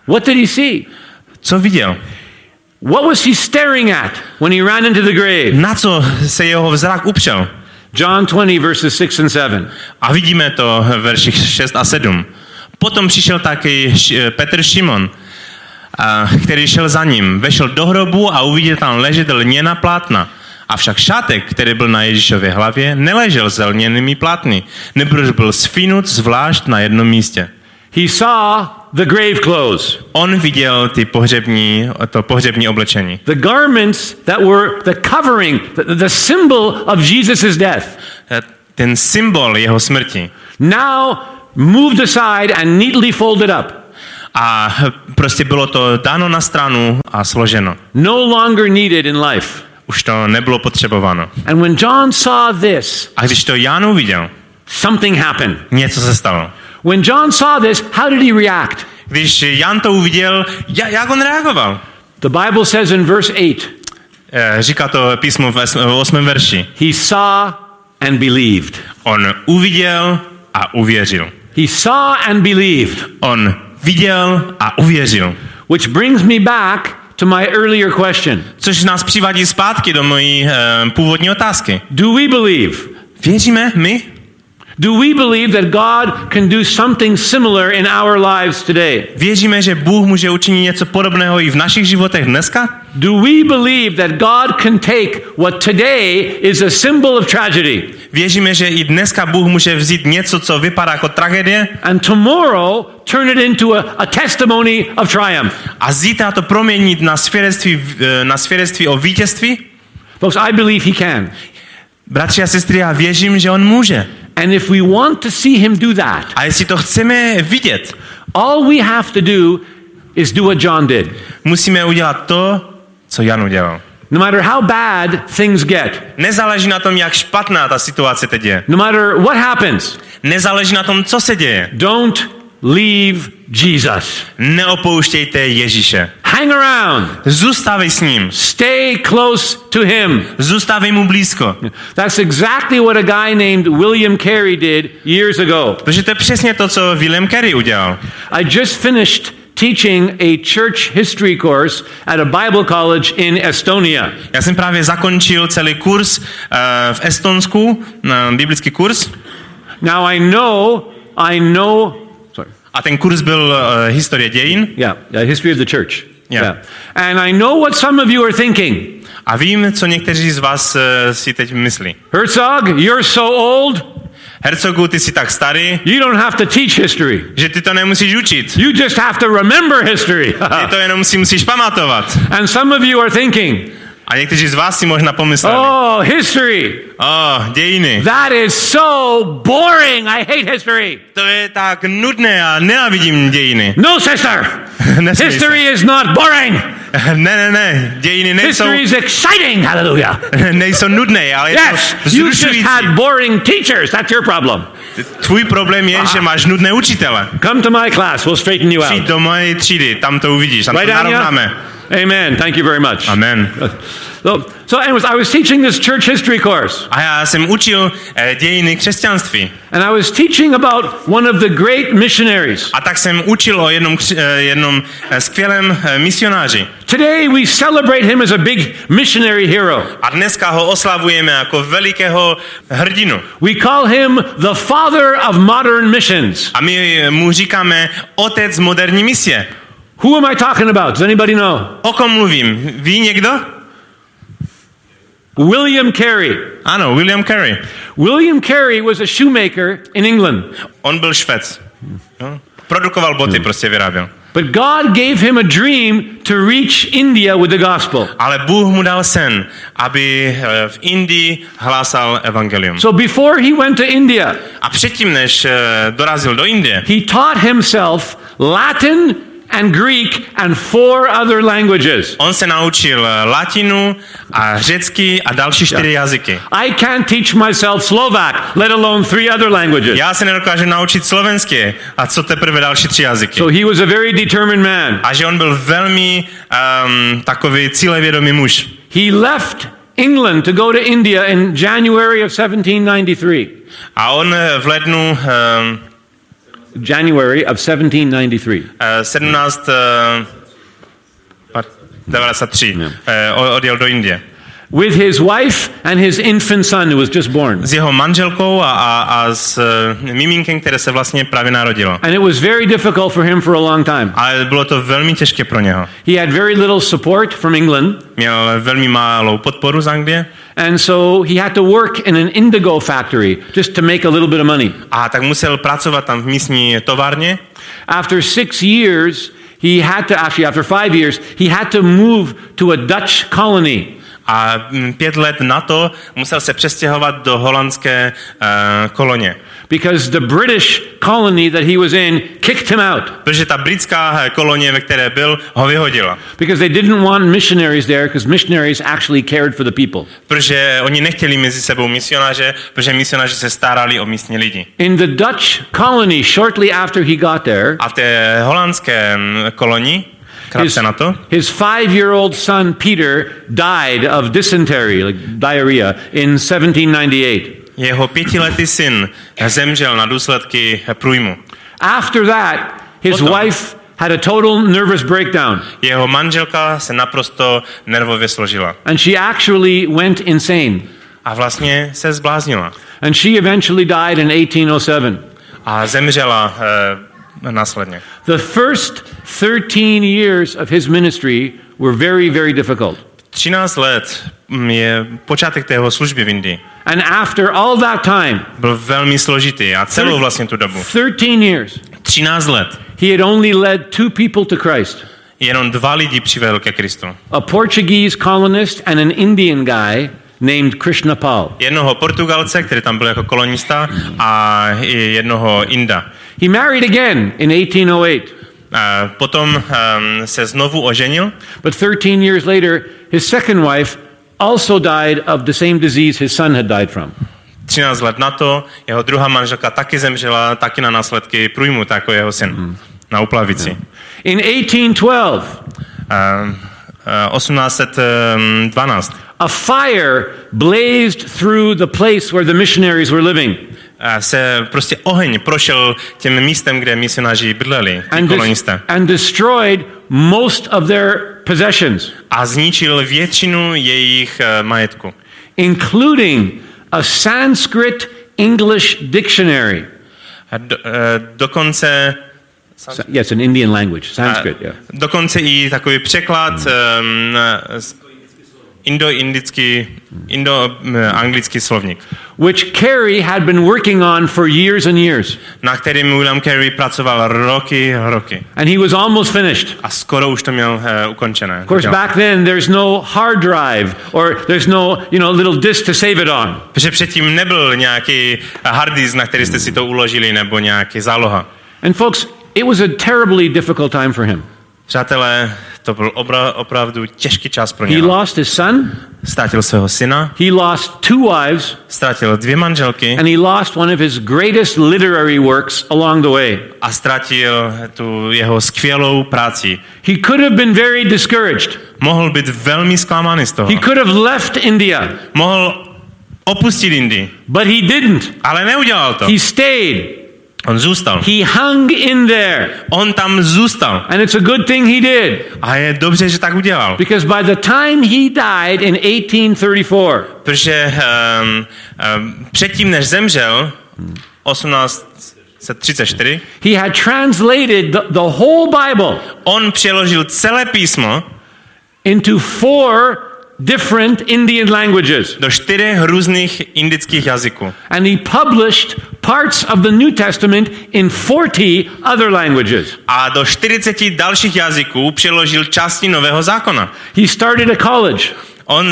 What did he see? Co viděl? What was he staring at when he ran into the grave? Na co se jeho vzrak upřel? John 20 verses 6 and 7. A vidíme to v verších 6 a 7. Potom přišel taky Petr Šimon, který šel za ním. Vešel do hrobu a uviděl tam ležet lněná plátna. Avšak šátek, který byl na Ježíšově hlavě, neležel s lněnými plátny, nýbrž byl svinut zvlášť na jednom místě. He saw the grave clothes. On viděl to pohřební oblečení. The garments that were the covering, the symbol of Jesus' death. Ten symbol jeho smrti. Now moved aside and neatly folded up. A prostě bylo to dáno na stranu a složeno. No longer needed in life. Už to nebylo potřebováno. And when John saw this, a když to Jan uviděl, something happened. Něco se stalo. When John saw this, how did he react? Když Jan to uviděl, jak on reagoval? The Bible says in verse 8. Říká to písmo v 8. verši. He saw and believed. On uviděl a uvěřil. He saw and believed. On viděl a uvěřil. Which brings me back to my earlier question. Což nás přivádí zpátky do mojí původní otázky. Do we believe? Věříme my? Do we believe that God can do something similar in our lives today? Věříme, že Bůh může učinit něco podobného i v našich životech dneska? Do we believe that God can take what today is a symbol of tragedy? Věříme, že i dneska Bůh může vzít něco, co vypadá jako tragédie, and tomorrow turn it into a testimony of triumph? A zítra to proměnit na svědectví o vítězství? Folks, I believe he can. Bratři a sestry, já věřím, že on může. And if we want to see him do that, a jestli to chceme vidět, all we have to do is do what John did. Musíme udělat to, co Jan udělal. No matter how bad things get. Nezáleží na tom, jak špatná ta situace teď je. No matter what happens. Nezáleží na tom, co se děje. Don't leave Jesus. Neopouštějte Ježíše. Hang around. Zůstávej s ním. Stay close to him. Zůstávej mu blízko. That's exactly what a guy named William Carey did years ago. Protože to je přesně to, co William Carey udělal. I just finished teaching a church history course at a Bible college in Estonia. Já jsem právě zakončil celý kurz v Estonsku, biblický kurz. Now I know. A ten kurz byl historie dějin. Yeah, the history of the church. Yeah. Yeah. And I know what some of you are thinking. A vím, co někteří z vás si teď myslí. Herzog, you're so old. Herzogu, ty jsi tak starý. You don't have to teach history. Že ty to nemusíš učit. You just have to remember history. Ty to jenom si musíš pamatovat. And some of you are thinking. A někteří z vás si možná pomysleli. Oh, history. Oh, dějiny. That is so boring. I hate history. To je tak nudné a nenávidím dějiny. No, sister. History is not boring. Ne, dějiny nejsou. History is exciting. Hallelujah. Nejsou nudné, ale yes, je to you just had boring teachers. That's your problem. Tvůj problém je, že máš nudné učitele. Come to my class. We'll straighten you out. Přijď do mojej třídy, tam to uvidíš, tam to narovnáme. Amen. Thank you very much. Amen. So anyways, I was teaching this church history course. A já jsem učil dějiny křesťanství. And I was teaching about one of the great missionaries. A tak jsem učil o jednom skvělém misionáři. Today we celebrate him as a big missionary hero. A dneska ho oslavujeme jako velikého hrdinu. We call him the father of modern missions. A my mu říkáme otec moderní misie. Who am I talking about? Does anybody know? O kom mluvím? Ví někdo? William Carey. Ano, William Carey. William Carey was a shoemaker in England. On byl Švec. Produkoval boty, prostě vyráběl. But God gave him a dream to reach India with the gospel. Ale Bůh mu dal sen, aby v Indii hlásal evangelium. So before he went to India, a předtím, než dorazil do Indie, he taught himself Latin and Greek and 4 other languages. On se naučil latinu a řecky a další 4 jazyky. I can't teach myself Slovak, let alone 3 other languages. Já se nedokážu naučit slovenské, a co teprve další 3 jazyky. So he was a very determined man. A že on byl velmi takový cílevědomý muž. He left England to go to India in January of 1793. A on v lednu January of 1793. 1793. Odjel do Indie. With his wife and his infant son who was just born. S jeho manželkou a s miminkem, které se vlastně právě narodilo. And it was very difficult for him for a long time. Ale bylo to velmi těžké pro něho. He had very little support from England. Měl velmi malou podporu z Anglie. And so he had to work in an indigo factory just to make a little bit of money. A tak musel pracovat tam v místní továrně. After 6 years, he had to after 5 years, he had to move to a Dutch colony. A 5 let na to musel se přestěhovat do holandské kolonie. Because the British colony that he was in kicked him out. Protože ta britská kolonie, ve které byl, ho vyhodila. Because they didn't want missionaries there, because missionaries actually cared for the people. Protože oni nechtěli mezi sebou misionáře, protože misionáři se starali o místní lidi. In the Dutch colony, shortly after he got there, a v té holandské kolonii his 5-year-old son Peter died of dysentery, like diarrhea, in 1798. Jeho 5-letý syn zemřel na důsledky průjmu. After that, his wife had a total nervous breakdown. Jeho manželka se naprosto nervově složila. And she actually went insane. A vlastně se zbláznila. And she eventually died in 1807. A zemřela následně. The first 13 years of his ministry were very, very difficult. 13 let je počátek tého služby v Indii. And after all that time, byl velmi složitý a celou vlastně tu dobu. 13 let. He had only led 2 people to Christ. Jenom 2 lidi přivedl ke Kristu. A Portuguese colonist and an Indian guy named Krishna Paul. Jednoho Portugalce, který tam byl jako kolonista, a jednoho Inda. He married again in 1808. Potom se znovu oženil. But 13 years later, his second wife also died of the same disease his son had died from. 13 let na to jeho druhá manželka taky zemřela, taky na následky průjmu, tak jako jeho syn, na uplavici. In 1812, 1812, a fire blazed through the place where the missionaries were living. Se prostě oheň prošel tím místem, kde misionáři bydleli, kolonisté. And destroyed most of their possessions. A zničil většinu jejich majetku. Including a Sanskrit English dictionary. Dokonce yes, an Indian language, Sanskrit. Yeah. Dokonce i takový překlad indoanglický slovník. which Carey had been working on for years and years. Na kterém William Carey pracoval roky a roky. And he was almost finished. A skoro už to měl ukončené. Of course, back then there's no hard drive or there's no, little disk to save it on. Protože předtím nebyl nějaký hard disk, na který jste si to uložili, nebo nějaký záloha. And folks, it was a terribly difficult time for him. Přátelé, to byl opravdu těžký čas pro něj. He lost his son. Ztratil svého syna. He lost two wives. Ztratil dvě manželky. And he lost one of his greatest literary works along the way. A ztratil tu jeho skvělou práci. He could have been very discouraged. Mohl být velmi zklamán z toho. He could have left India. Mohl opustit Indii. But he didn't. Ale neudělal to. He stayed. On zůstal. He hung in there. On tam zůstal. And it's a good thing he did. A je dobře, že tak udělal. Because by the time he died in 1834. Protože předtím, než zemřel, 1834. He had translated the whole Bible. On přeložil celé písmo into 4 different Indian languages. Do 4 různých indických jazyků. And he published parts of the New Testament in 40 other languages. A do 40 dalších jazyků přeložil části Nového zákona. He started a college. On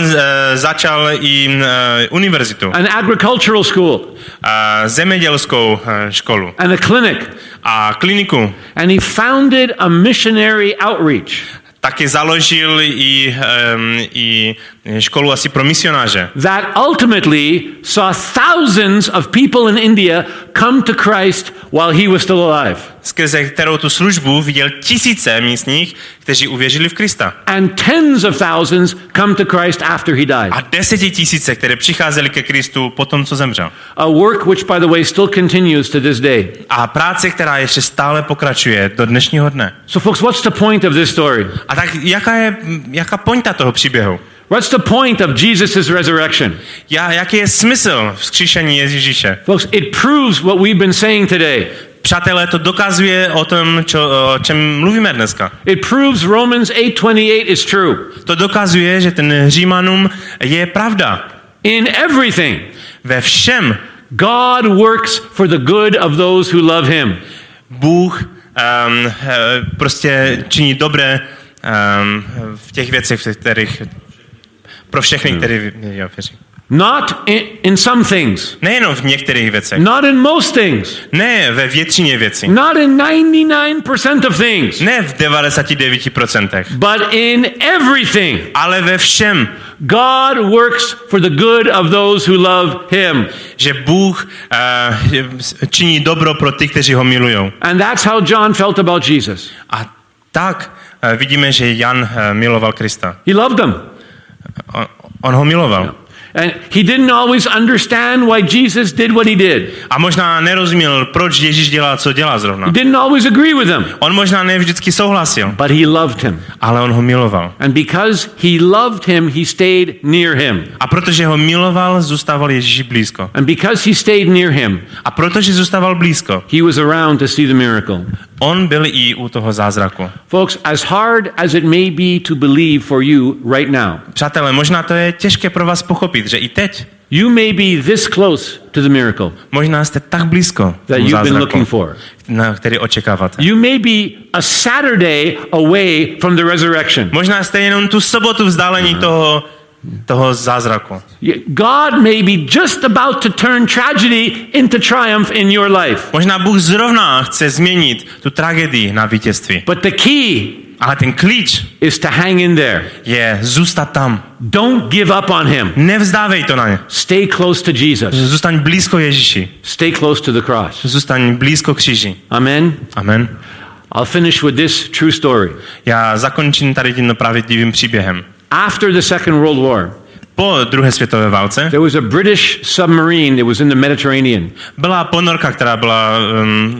začal i univerzitu. An agricultural school. Zemědělskou školu. And a clinic. A kliniku. And he founded a missionary outreach. Taky založil i školu asi pro misionáře. That ultimately saw thousands of people in India come to Christ while he was still alive. Skrze kterou tu službu viděl tisíce místních, kteří uvěřili v Krista. And tens of thousands come to Christ after he died. A desetitisíce, které přicházeli ke Kristu potom, co zemřel. A work which by the way still continues to this day. A práce, která ještě stále pokračuje do dnešního dne. So folks, what's the point of this story? A tak jaká pointa toho příběhu? What's the point of Jesus' resurrection? Jaký je smysl vzkříšení Ježíše? Folks, it proves what we've been saying today. Přátelé, to dokazuje o tom, o čem mluvíme dneska. It proves Romans 8:28 is true. To dokazuje, že ten Římanům je pravda. In everything, ve všem, God works for the good of those who love him. Bůh prostě činí dobré v těch věcech, v kterých pro všechny, kteří věří. Not in some things. Nejenom v některých věcech. Not in most things. Ne ve většině věcí. Not in 99% of things. Ne v 99%. But in everything. Ale ve všem. God works for the good of those who love him. Že Bůh činí dobro pro ty, kteří ho milují. And that's how John felt about Jesus. A tak vidíme, že Jan miloval Krista. He loved them. On ho miloval. Yeah. And he didn't always understand why Jesus did what he did. A možná nerozuměl, proč Ježíš dělal, co dělá zrovna. He didn't always agree with him. On možná ne vždycky souhlasil. But he loved him. Ale on ho miloval. And because he loved him, he stayed near him. A protože ho miloval, zůstával Ježíši blízko. And because he stayed near him. A protože zůstával blízko. He was around to see the miracle. On byl i u toho zázraku. Folks, as hard as it may be to believe for you right now. Přátelé, možná to je těžké pro vás pochopit, že i teď. You may be this close to the miracle. Možná jste tak blízko that you've been looking for. Který očekáváte. You may be a Saturday away from the resurrection. Možná jste jenom tu sobotu vzdálení toho zázraku. God may be just about to turn tragedy into triumph in your life. Možná Bůh zrovna chce změnit tu tragédii na vítězství. But the key, ale ten klíč, is to hang in there. Je zůstat tam. Don't give up on him. Nevzdávej to na ně. Stay close to Jesus. Zůstaň blízko Ježíši. Stay close to the cross. Zůstaň blízko kříži. Amen. Amen. I'll finish with this true story. Já zakončím tady tím pravdivým příběhem. After the Second World War, po druhé světové válce, there was a British submarine that was in the Mediterranean. Byla ponorka, která byla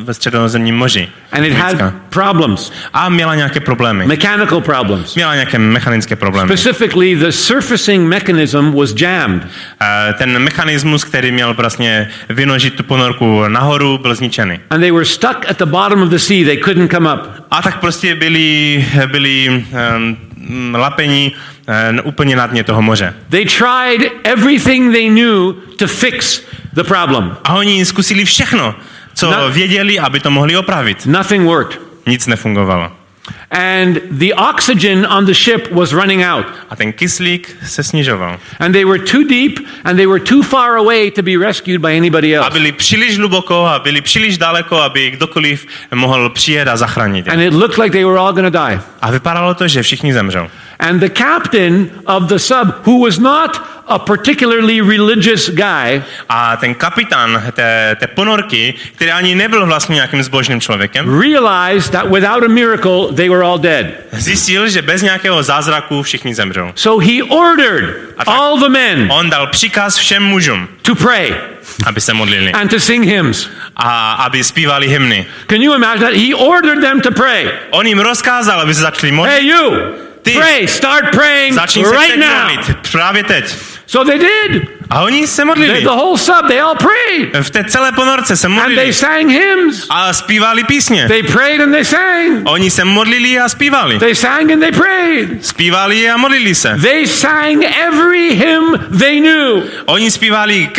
ve Středozemním moři. And it had problems. A měla nějaké problémy. Mechanical problems. Měla nějaké mechanické problémy. Specifically, the surfacing mechanism was jammed. Ten mechanismus, který měl vlastně vynožit tu ponorku nahoru, byl zničený. And they were stuck at the bottom of the sea. They couldn't come up. A tak prostě byli lapení úplně na dně toho moře. They tried everything they knew to fix the problem. A oni zkusili všechno, co věděli, aby to mohli opravit. Nothing worked. Nic nefungovalo. And the oxygen on the ship was running out. A ten kyslík se snižoval. And they were too deep and they were too far away to be rescued by anybody else. A byli příliš hluboko a byli příliš daleko, aby kdokoliv mohl přijet a zachránit je. And it looked like they were all going to die. A vypadalo to, že všichni zemřou. And the captain of the sub, who was not a particularly religious guy, a ten kapitán té ponorky, který ani nebyl vlastně nějakým zbožným člověkem, realized that without a miracle they were all dead. Zjistil, že bez nějakého zázraku všichni zemřou. So he ordered all the men. On dal příkaz všem mužům to pray, aby se modlili, and to sing hymns, a aby zpívali hymny. Can you imagine that? He ordered them to pray. On jim rozkázal, aby se začali modlit. Hey you, pray, start praying right now. Právě teď. So they did. A oni se modlili. The whole sub, they all prayed. V té celé ponorce se modlili. And they sang hymns. A zpívali písně. They prayed and they sang. Oni se modlili a zpívali. They sang and they prayed. Zpívali a modlili se. They sang every hymn they knew. Oni zpívali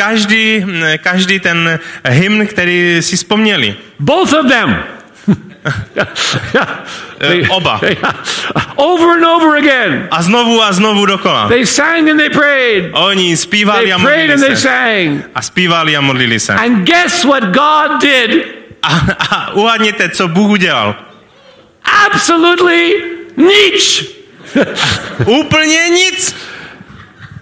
každý ten hymn, který si vzpomněli. Both of them. Oba. Over and over again. A znovu dokola. They sang and they prayed. Oni zpívali a modlili se. They prayed and they sang. A zpívali a modlili se. And guess what God did? A uhádněte, co Bůh udělal. Absolutely nic. Úplně nic.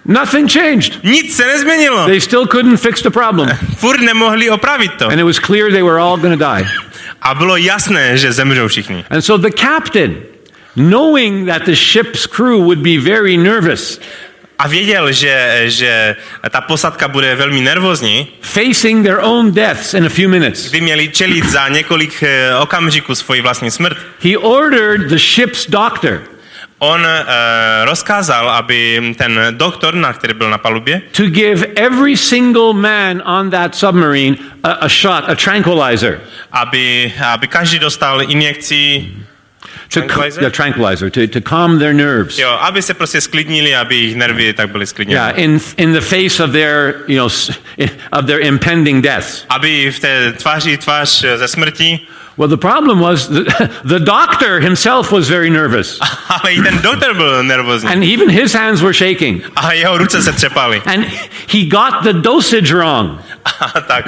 Nothing changed. Nic se nezměnilo. They still couldn't fix the problem. Furt nemohli opravit to. And it was clear they were all going to die. A bylo jasné, že zemřou všichni. And so the captain, knowing that the ship's crew would be very nervous, a věděl, že ta posádka bude velmi nervózní, facing their own deaths in a few minutes, kdy měli čelit za několik okamžiků svoji vlastní smrt, he ordered the ship's doctor, on rozkázal, aby ten doktor, který byl na palubě, to give every single man on that submarine a shot, a tranquilizer. Aby každý dostal injekci tranquilizer to calm their nerves. Jo, aby se prostě sklidnili, aby jejich nervy tak byly sklidněny. Yeah, in the face of their, of their impending death. Aby v té tvář ze smrti. Well, the problem was the doctor himself was very nervous. Ale i ten doktor byl nervózní. And even his hands were shaking. A jeho ruce se třepaly. And he got the dosage wrong. Tak,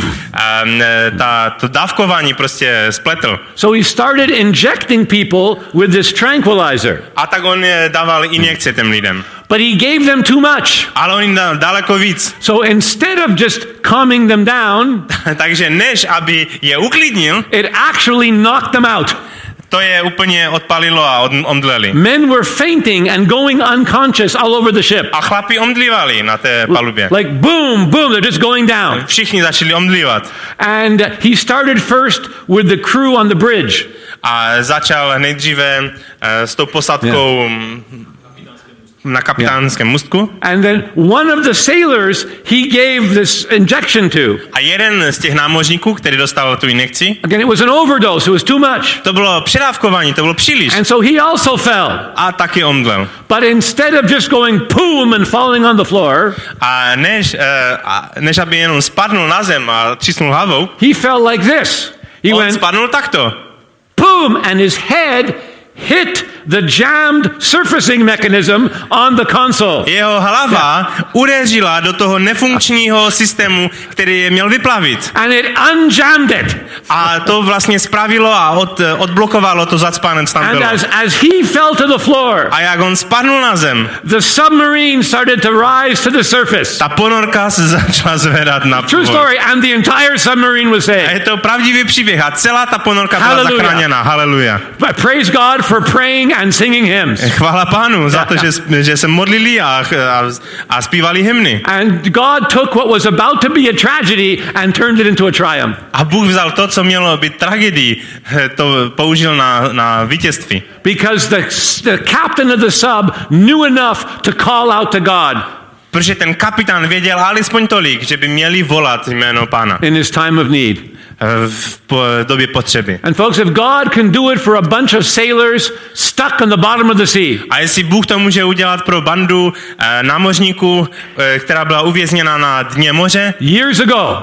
to dávkování prostě spletl. So he started injecting people with this tranquilizer. A tak on dával injekce těm lidem. But he gave them too much. Ale on jim dal daleko víc. So instead of just calming them down, takže než aby je uklidnil, it actually knocked them out. To je úplně odpalilo a omdleli. Men were fainting and going unconscious all over the ship. A chlapi omdlívali na té palubě. Like boom, boom, they're just going down. Všichni začali omdlívat. And he started first with the crew on the bridge. A začal nejdříve s tou posádkou na kapitánském mostku. And then one of the sailors he gave this injection to. A jeden z těch námořníků, který dostal tu injekci. Again, it was an overdose, it was too much. To bylo předávkování, to bylo příliš. And so he also fell. A taky omdlel. But instead of just going boom and falling on the floor, a než aby jenom spadnul na zem a třísnul hlavou, he fell like this. On spadnul takto. Boom, and his head hit the jammed surfacing mechanism on the console. Jeho hlava udeřila do toho nefunkčního systému, který je měl vyplavit. And it unjammed it. A to vlastně spravilo a odblokovalo to zacpáné, co tam bylo. And as he fell to the floor, a jak on spadnul na zem, the submarine started to rise to the surface. Ta ponorka se začala zvedat na povrch. True story, and the entire submarine was saved. A je to pravdivý příběh a celá ta ponorka byla zachráněna. Haleluja. Praise God for praying and singing hymns. Chvála Pánu za to, že se modlili a zpívali hymny. And God took what was about to be a tragedy and turned it into a triumph. A Bůh vzal to, co mělo být tragédií, to použil na vítězství. Because the captain of the sub knew enough to call out to God. Protože ten kapitán věděl alespoň tolik, že by měli volat jméno Pána. In his time of need. v době potřeby. And folks, if God can do it for a bunch of sailors stuck on the bottom of the sea. A jestli Bůh to může udělat pro bandu námořníků, která byla uvězněna na dně moře, years ago.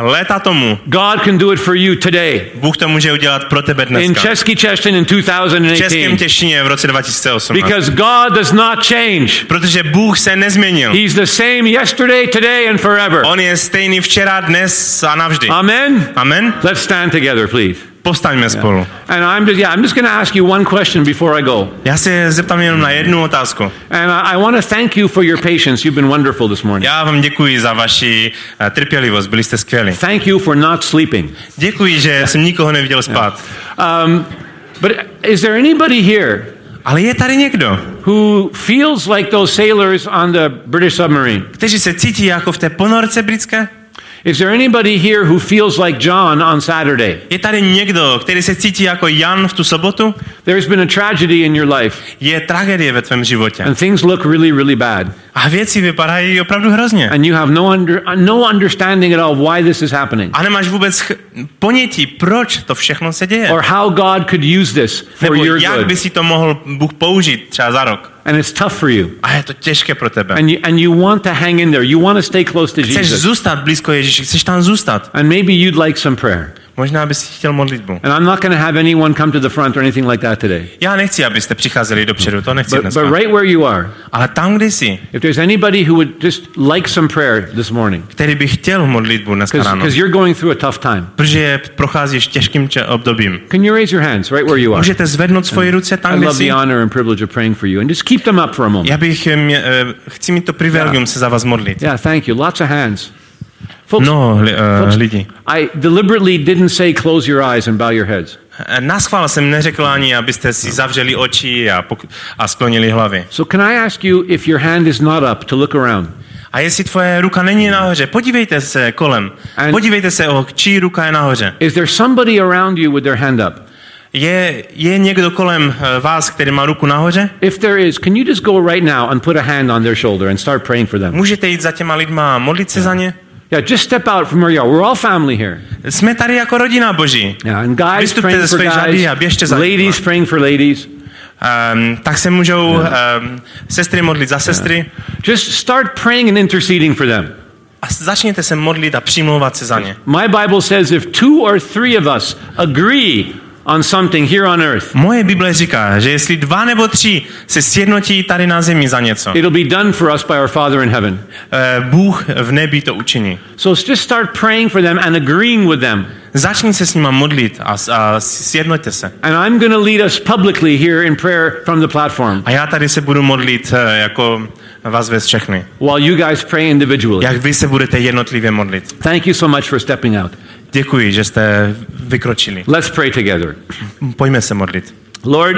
Léta tomu. God can do it for you today. Bůh to může udělat pro tebe dneska. In Český Těšín in 2018. V Českém Těšíně v roce 2018. Because God does not change. Protože Bůh se nezměnil. He's the same yesterday, today and forever. On je stejný včera, dnes a navždy. Amen. Amen. Let's stand together, please. Povstaňme spolu. And I'm just going to ask you one question before I go. Já se zeptám jenom na jednu otázku. And I want to thank you for your patience. You've been wonderful this morning. Já vám děkuji za vaši trpělivost. Byli jste skvělí. Thank you for not sleeping. Děkuji, že jsem nikoho neviděl spát. But is there anybody here? Ale je tady někdo? Who feels like those sailors on the British submarine? Kteří se cítí jako v té ponorce britské? Is there anybody here who feels like John on Saturday? Je tady někdo, který se cítí jako Jan v tu sobotu? There's been a tragedy in your life. Je tragédie ve tvém životě. And things look really, really bad. A věci vypadají opravdu hrozně. And you have no understanding at all why this is happening. A nemáš vůbec ponětí, proč to všechno se děje. Or how God could use this for your good. Nebo jak by si to mohl Bůh použít třeba za rok. And it's tough for you. A je to těžké pro tebe. And you want to hang in there. You want to stay close to Jesus. Chceš zůstat blízko Ježíši, chceš tam zůstat. And maybe you'd like some prayer. Možná bys chtěl modlitbu. And I'm not going to have anyone come to the front or anything like that today. Já nechci, abyste přicházeli dopředu, to nechci dneska. But right where you are. Ale tam, kde jsi. If there's anybody who would just like some prayer this morning. Který by chtěl modlitbu dneska ráno. Because you're going through a tough time. Protože procházíš těžkým obdobím. Can you raise your hands right where you are? Můžete zvednout svoje ruce tam, kde jsi. I love the honor and privilege of praying for you and just keep them up for a moment. Já bych chci mít to privilegium se za vás modlit. Yeah, thank you. Lots of hands. Folks, lidi. I deliberately didn't say close your eyes and bow your heads. Naschvál jsem neřekl ani, abyste si zavřeli oči a sklonili hlavy. So can I ask you if your hand is not up to look around? A jestli tvoje ruka není nahoře, podívejte se kolem. And podívejte se, čí ruka je nahoře. Is there somebody around you with their hand up? Je někdo kolem vás, který má ruku nahoře? If there is, can you just go right now and put a hand on their shoulder and start praying for them? Můžete jít za těma lidma a modlit se za ně? Yeah, just step out from where you are. We're all family here. Jsme tady jako rodina Boží. Yeah, and guys praying for guys, ladies praying for ladies. Tak se můžou sestry modlit za sestry. Yeah. Just start praying and interceding for them. A začněte se modlit a přimlouvat se za ně. My Bible says if two or three of us agree on something here on earth. Moje Bible říká, že jestli dva nebo tři se sjednotí tady na zemi za něco. It'll be done for us by our Father in heaven. Bůh v nebi to učiní. So just start praying for them and agreeing with them. Začni se s nima modlit a sjednoťte se. And I'm going to lead us publicly here in prayer from the platform. A já tady se budu modlit jako vás vez všechny. While you guys pray individually. Jak vy se budete jednotlivě modlit. Thank you so much for stepping out. Děkuji, že jste vykročili. Let's pray together. Pojďme se modlit. Lord,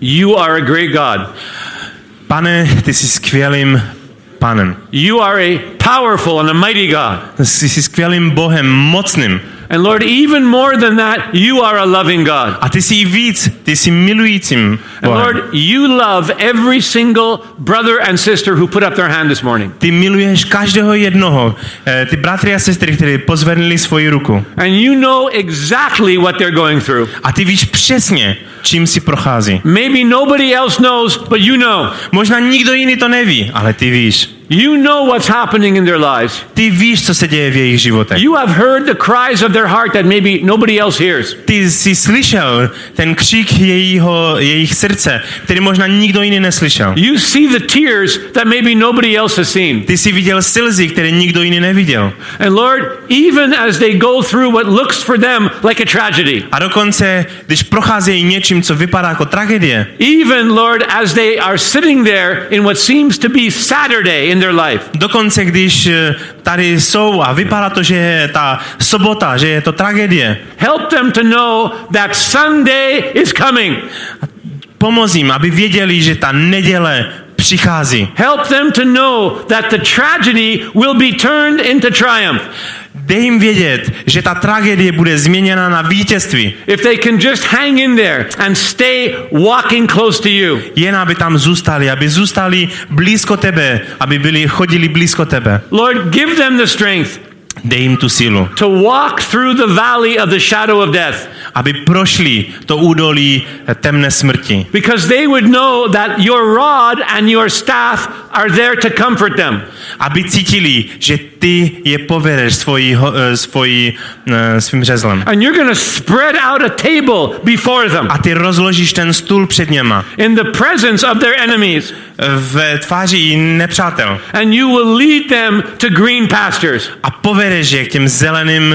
you are a great God. Pane, ty jsi skvělým Panem. You are a powerful and a mighty God. Jsi skvělým Bohem, mocným. And Lord, even more than that, you are a loving God. A ty jsi víc, ty jsi milujícím Bohem. And Lord, you love every single brother and sister who put up their hand this morning. Ty miluješ každého jednoho, ty bratři a sestry, kteří pozvedli svoji ruku. And you know exactly what they're going through. A ty víš přesně, čím si prochází. Maybe nobody else knows, but you know. Možná nikdo jiný to neví, ale ty víš. You know what's happening in their lives. Ty víš, co se děje v jejich životech. You have heard the cries of their heart that maybe nobody else hears. Ty jsi slyšel ten křik jejich srdce, který možná nikdo jiný neslyšel. You see the tears that maybe nobody else has seen. Ty jsi viděl slzy, které nikdo jiný neviděl. And Lord, even as they go through what looks for them like a tragedy. A dokonce, když procházejí něčím, co vypadá jako tragédie. Even Lord, as they are sitting there in what seems to be Saturday in their life. Dokonce, když tady jsou a vypadá to, že je ta sobota, že je to tragédie. Help them to know that Sunday is coming. Pomoz jim, aby věděli, že ta neděle přichází. Help them to know that the tragedy will be turned into triumph. Dej jim vědět, že ta tragédie bude změněna na vítězství. If they can just hang in there and stay walking close to you. Jen aby tam zůstali, blízko tebe, aby chodili blízko tebe. Lord, give them the strength. Dej jim tu sílu. To walk through the valley of the shadow of death. Aby prošli to údolí temné smrti. Because they would know that your rod and your staff are there to comfort them. Aby cítili, že ty je pověreš svým řezlem. And you're going to spread out a table before them. A ty rozložíš ten stůl před něma. In the presence of their enemies. V tváři nepřátel. And you will lead them to green pastures. A povedeš je k těm zeleným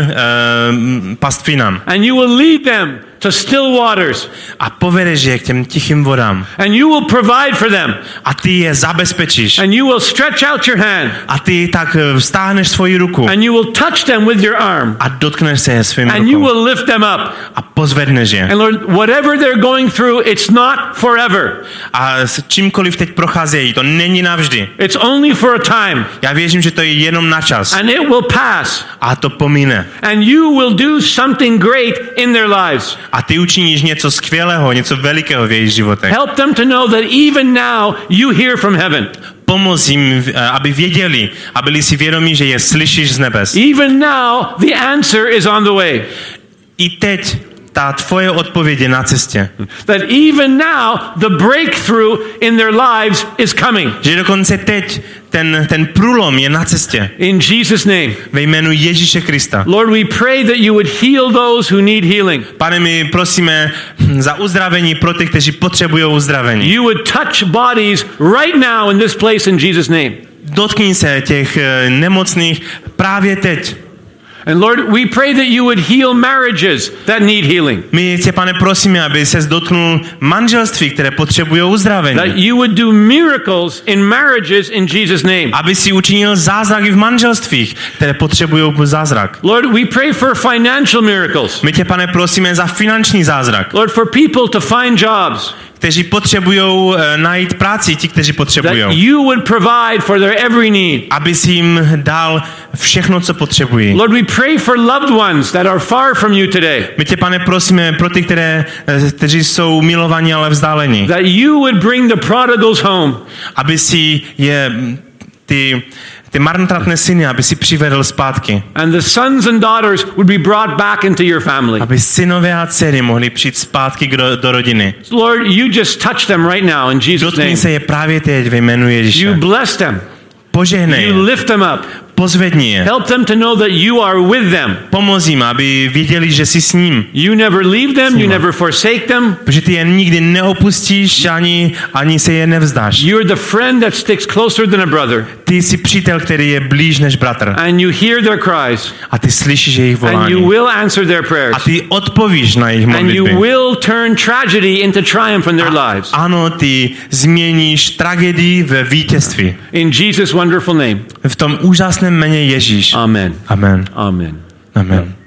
pastvinám. And you will lead them to still waters. A povedeš je k těm tichým vodám. And you will provide for them. A ty je zabezpečíš. And you will stretch out your hand. A ty tak vztáhneš svoji ruku. And you will touch them with your arm. A dotkneš se je svým rukou. And you will lift them up. A pozvedneš je. And Lord, whatever they're going through, it's not forever. A s čímkoliv teď procházejí, to není navždy. It's only for a time. Já věřím, že to je jenom na čas. And it will pass. A to pomine. And you will do something great in their lives. A ty učiníš něco skvělého, něco velikého v jejich životech. Help them to know that even now you hear from heaven. Pomoz jim, aby věděli, aby byli si vědomí, že je slyšíš z nebes. Even now the answer is on the way. I teď ta tvoje odpověď je na cestě. That even now the breakthrough in their lives is coming. Že dokonce teď ten průlom je na cestě. In Jesus' name. Ve jménu Ježíše Krista. Lord, we pray that you would heal those who need healing. Pane, my prosíme za uzdravení pro ty, kteří potřebují uzdravení. You would touch bodies right now in this place in Jesus' name. Dotkni se těch nemocných právě teď. And Lord, we pray that you would heal marriages that need healing. My tě, Pane, prosíme, aby ses dotknul manželství, které potřebují uzdravení. That you would do miracles in marriages in Jesus' name. Aby si učinil zázraky v manželstvích, které potřebují zázrak. Lord, we pray for financial miracles. My tě, Pane, prosíme za finanční zázrak. Lord, for people to find jobs. Kteří potřebujou najít práci, ti, kteří potřebujou. That you would provide for their every need. Aby si jim dal všechno, co potřebují. Lord, we pray for loved ones that are far from you today. My tě, Pane, prosíme pro ty, kteří jsou milovaní, ale vzdálení. That you would bring the prodigals home. Aby si je ty marnotratné syny, aby si přivedl zpátky. And the sons and daughters would be brought back into your family. Aby synové a dcery mohli přijít zpátky do rodiny. Lord, you just touch them right now in Jesus' name. Dotkni se je právě teď ve jménu Ježíše. You bless them. Požehnej. You lift them up. Pozvedni je. Help them to know that you are with them. Pomoz jim, aby věděli, že jsi s ním. You never leave them, you never forsake them. Protože ty je nikdy neopustíš, ani se je nevzdáš. You're the friend that sticks closer than a brother. Ty jsi přítel, který je blíž než bratr. And you hear their cries. A ty slyšíš jejich volání. And you will answer their prayers. A ty odpovíš na jejich modlitby. And you will turn tragedy into triumph in their lives. Ano, ty změníš tragédii ve vítězství. In Jesus' wonderful name. V tom úžasném jméně Ježíš. Amen. Amen. Amen. Amen.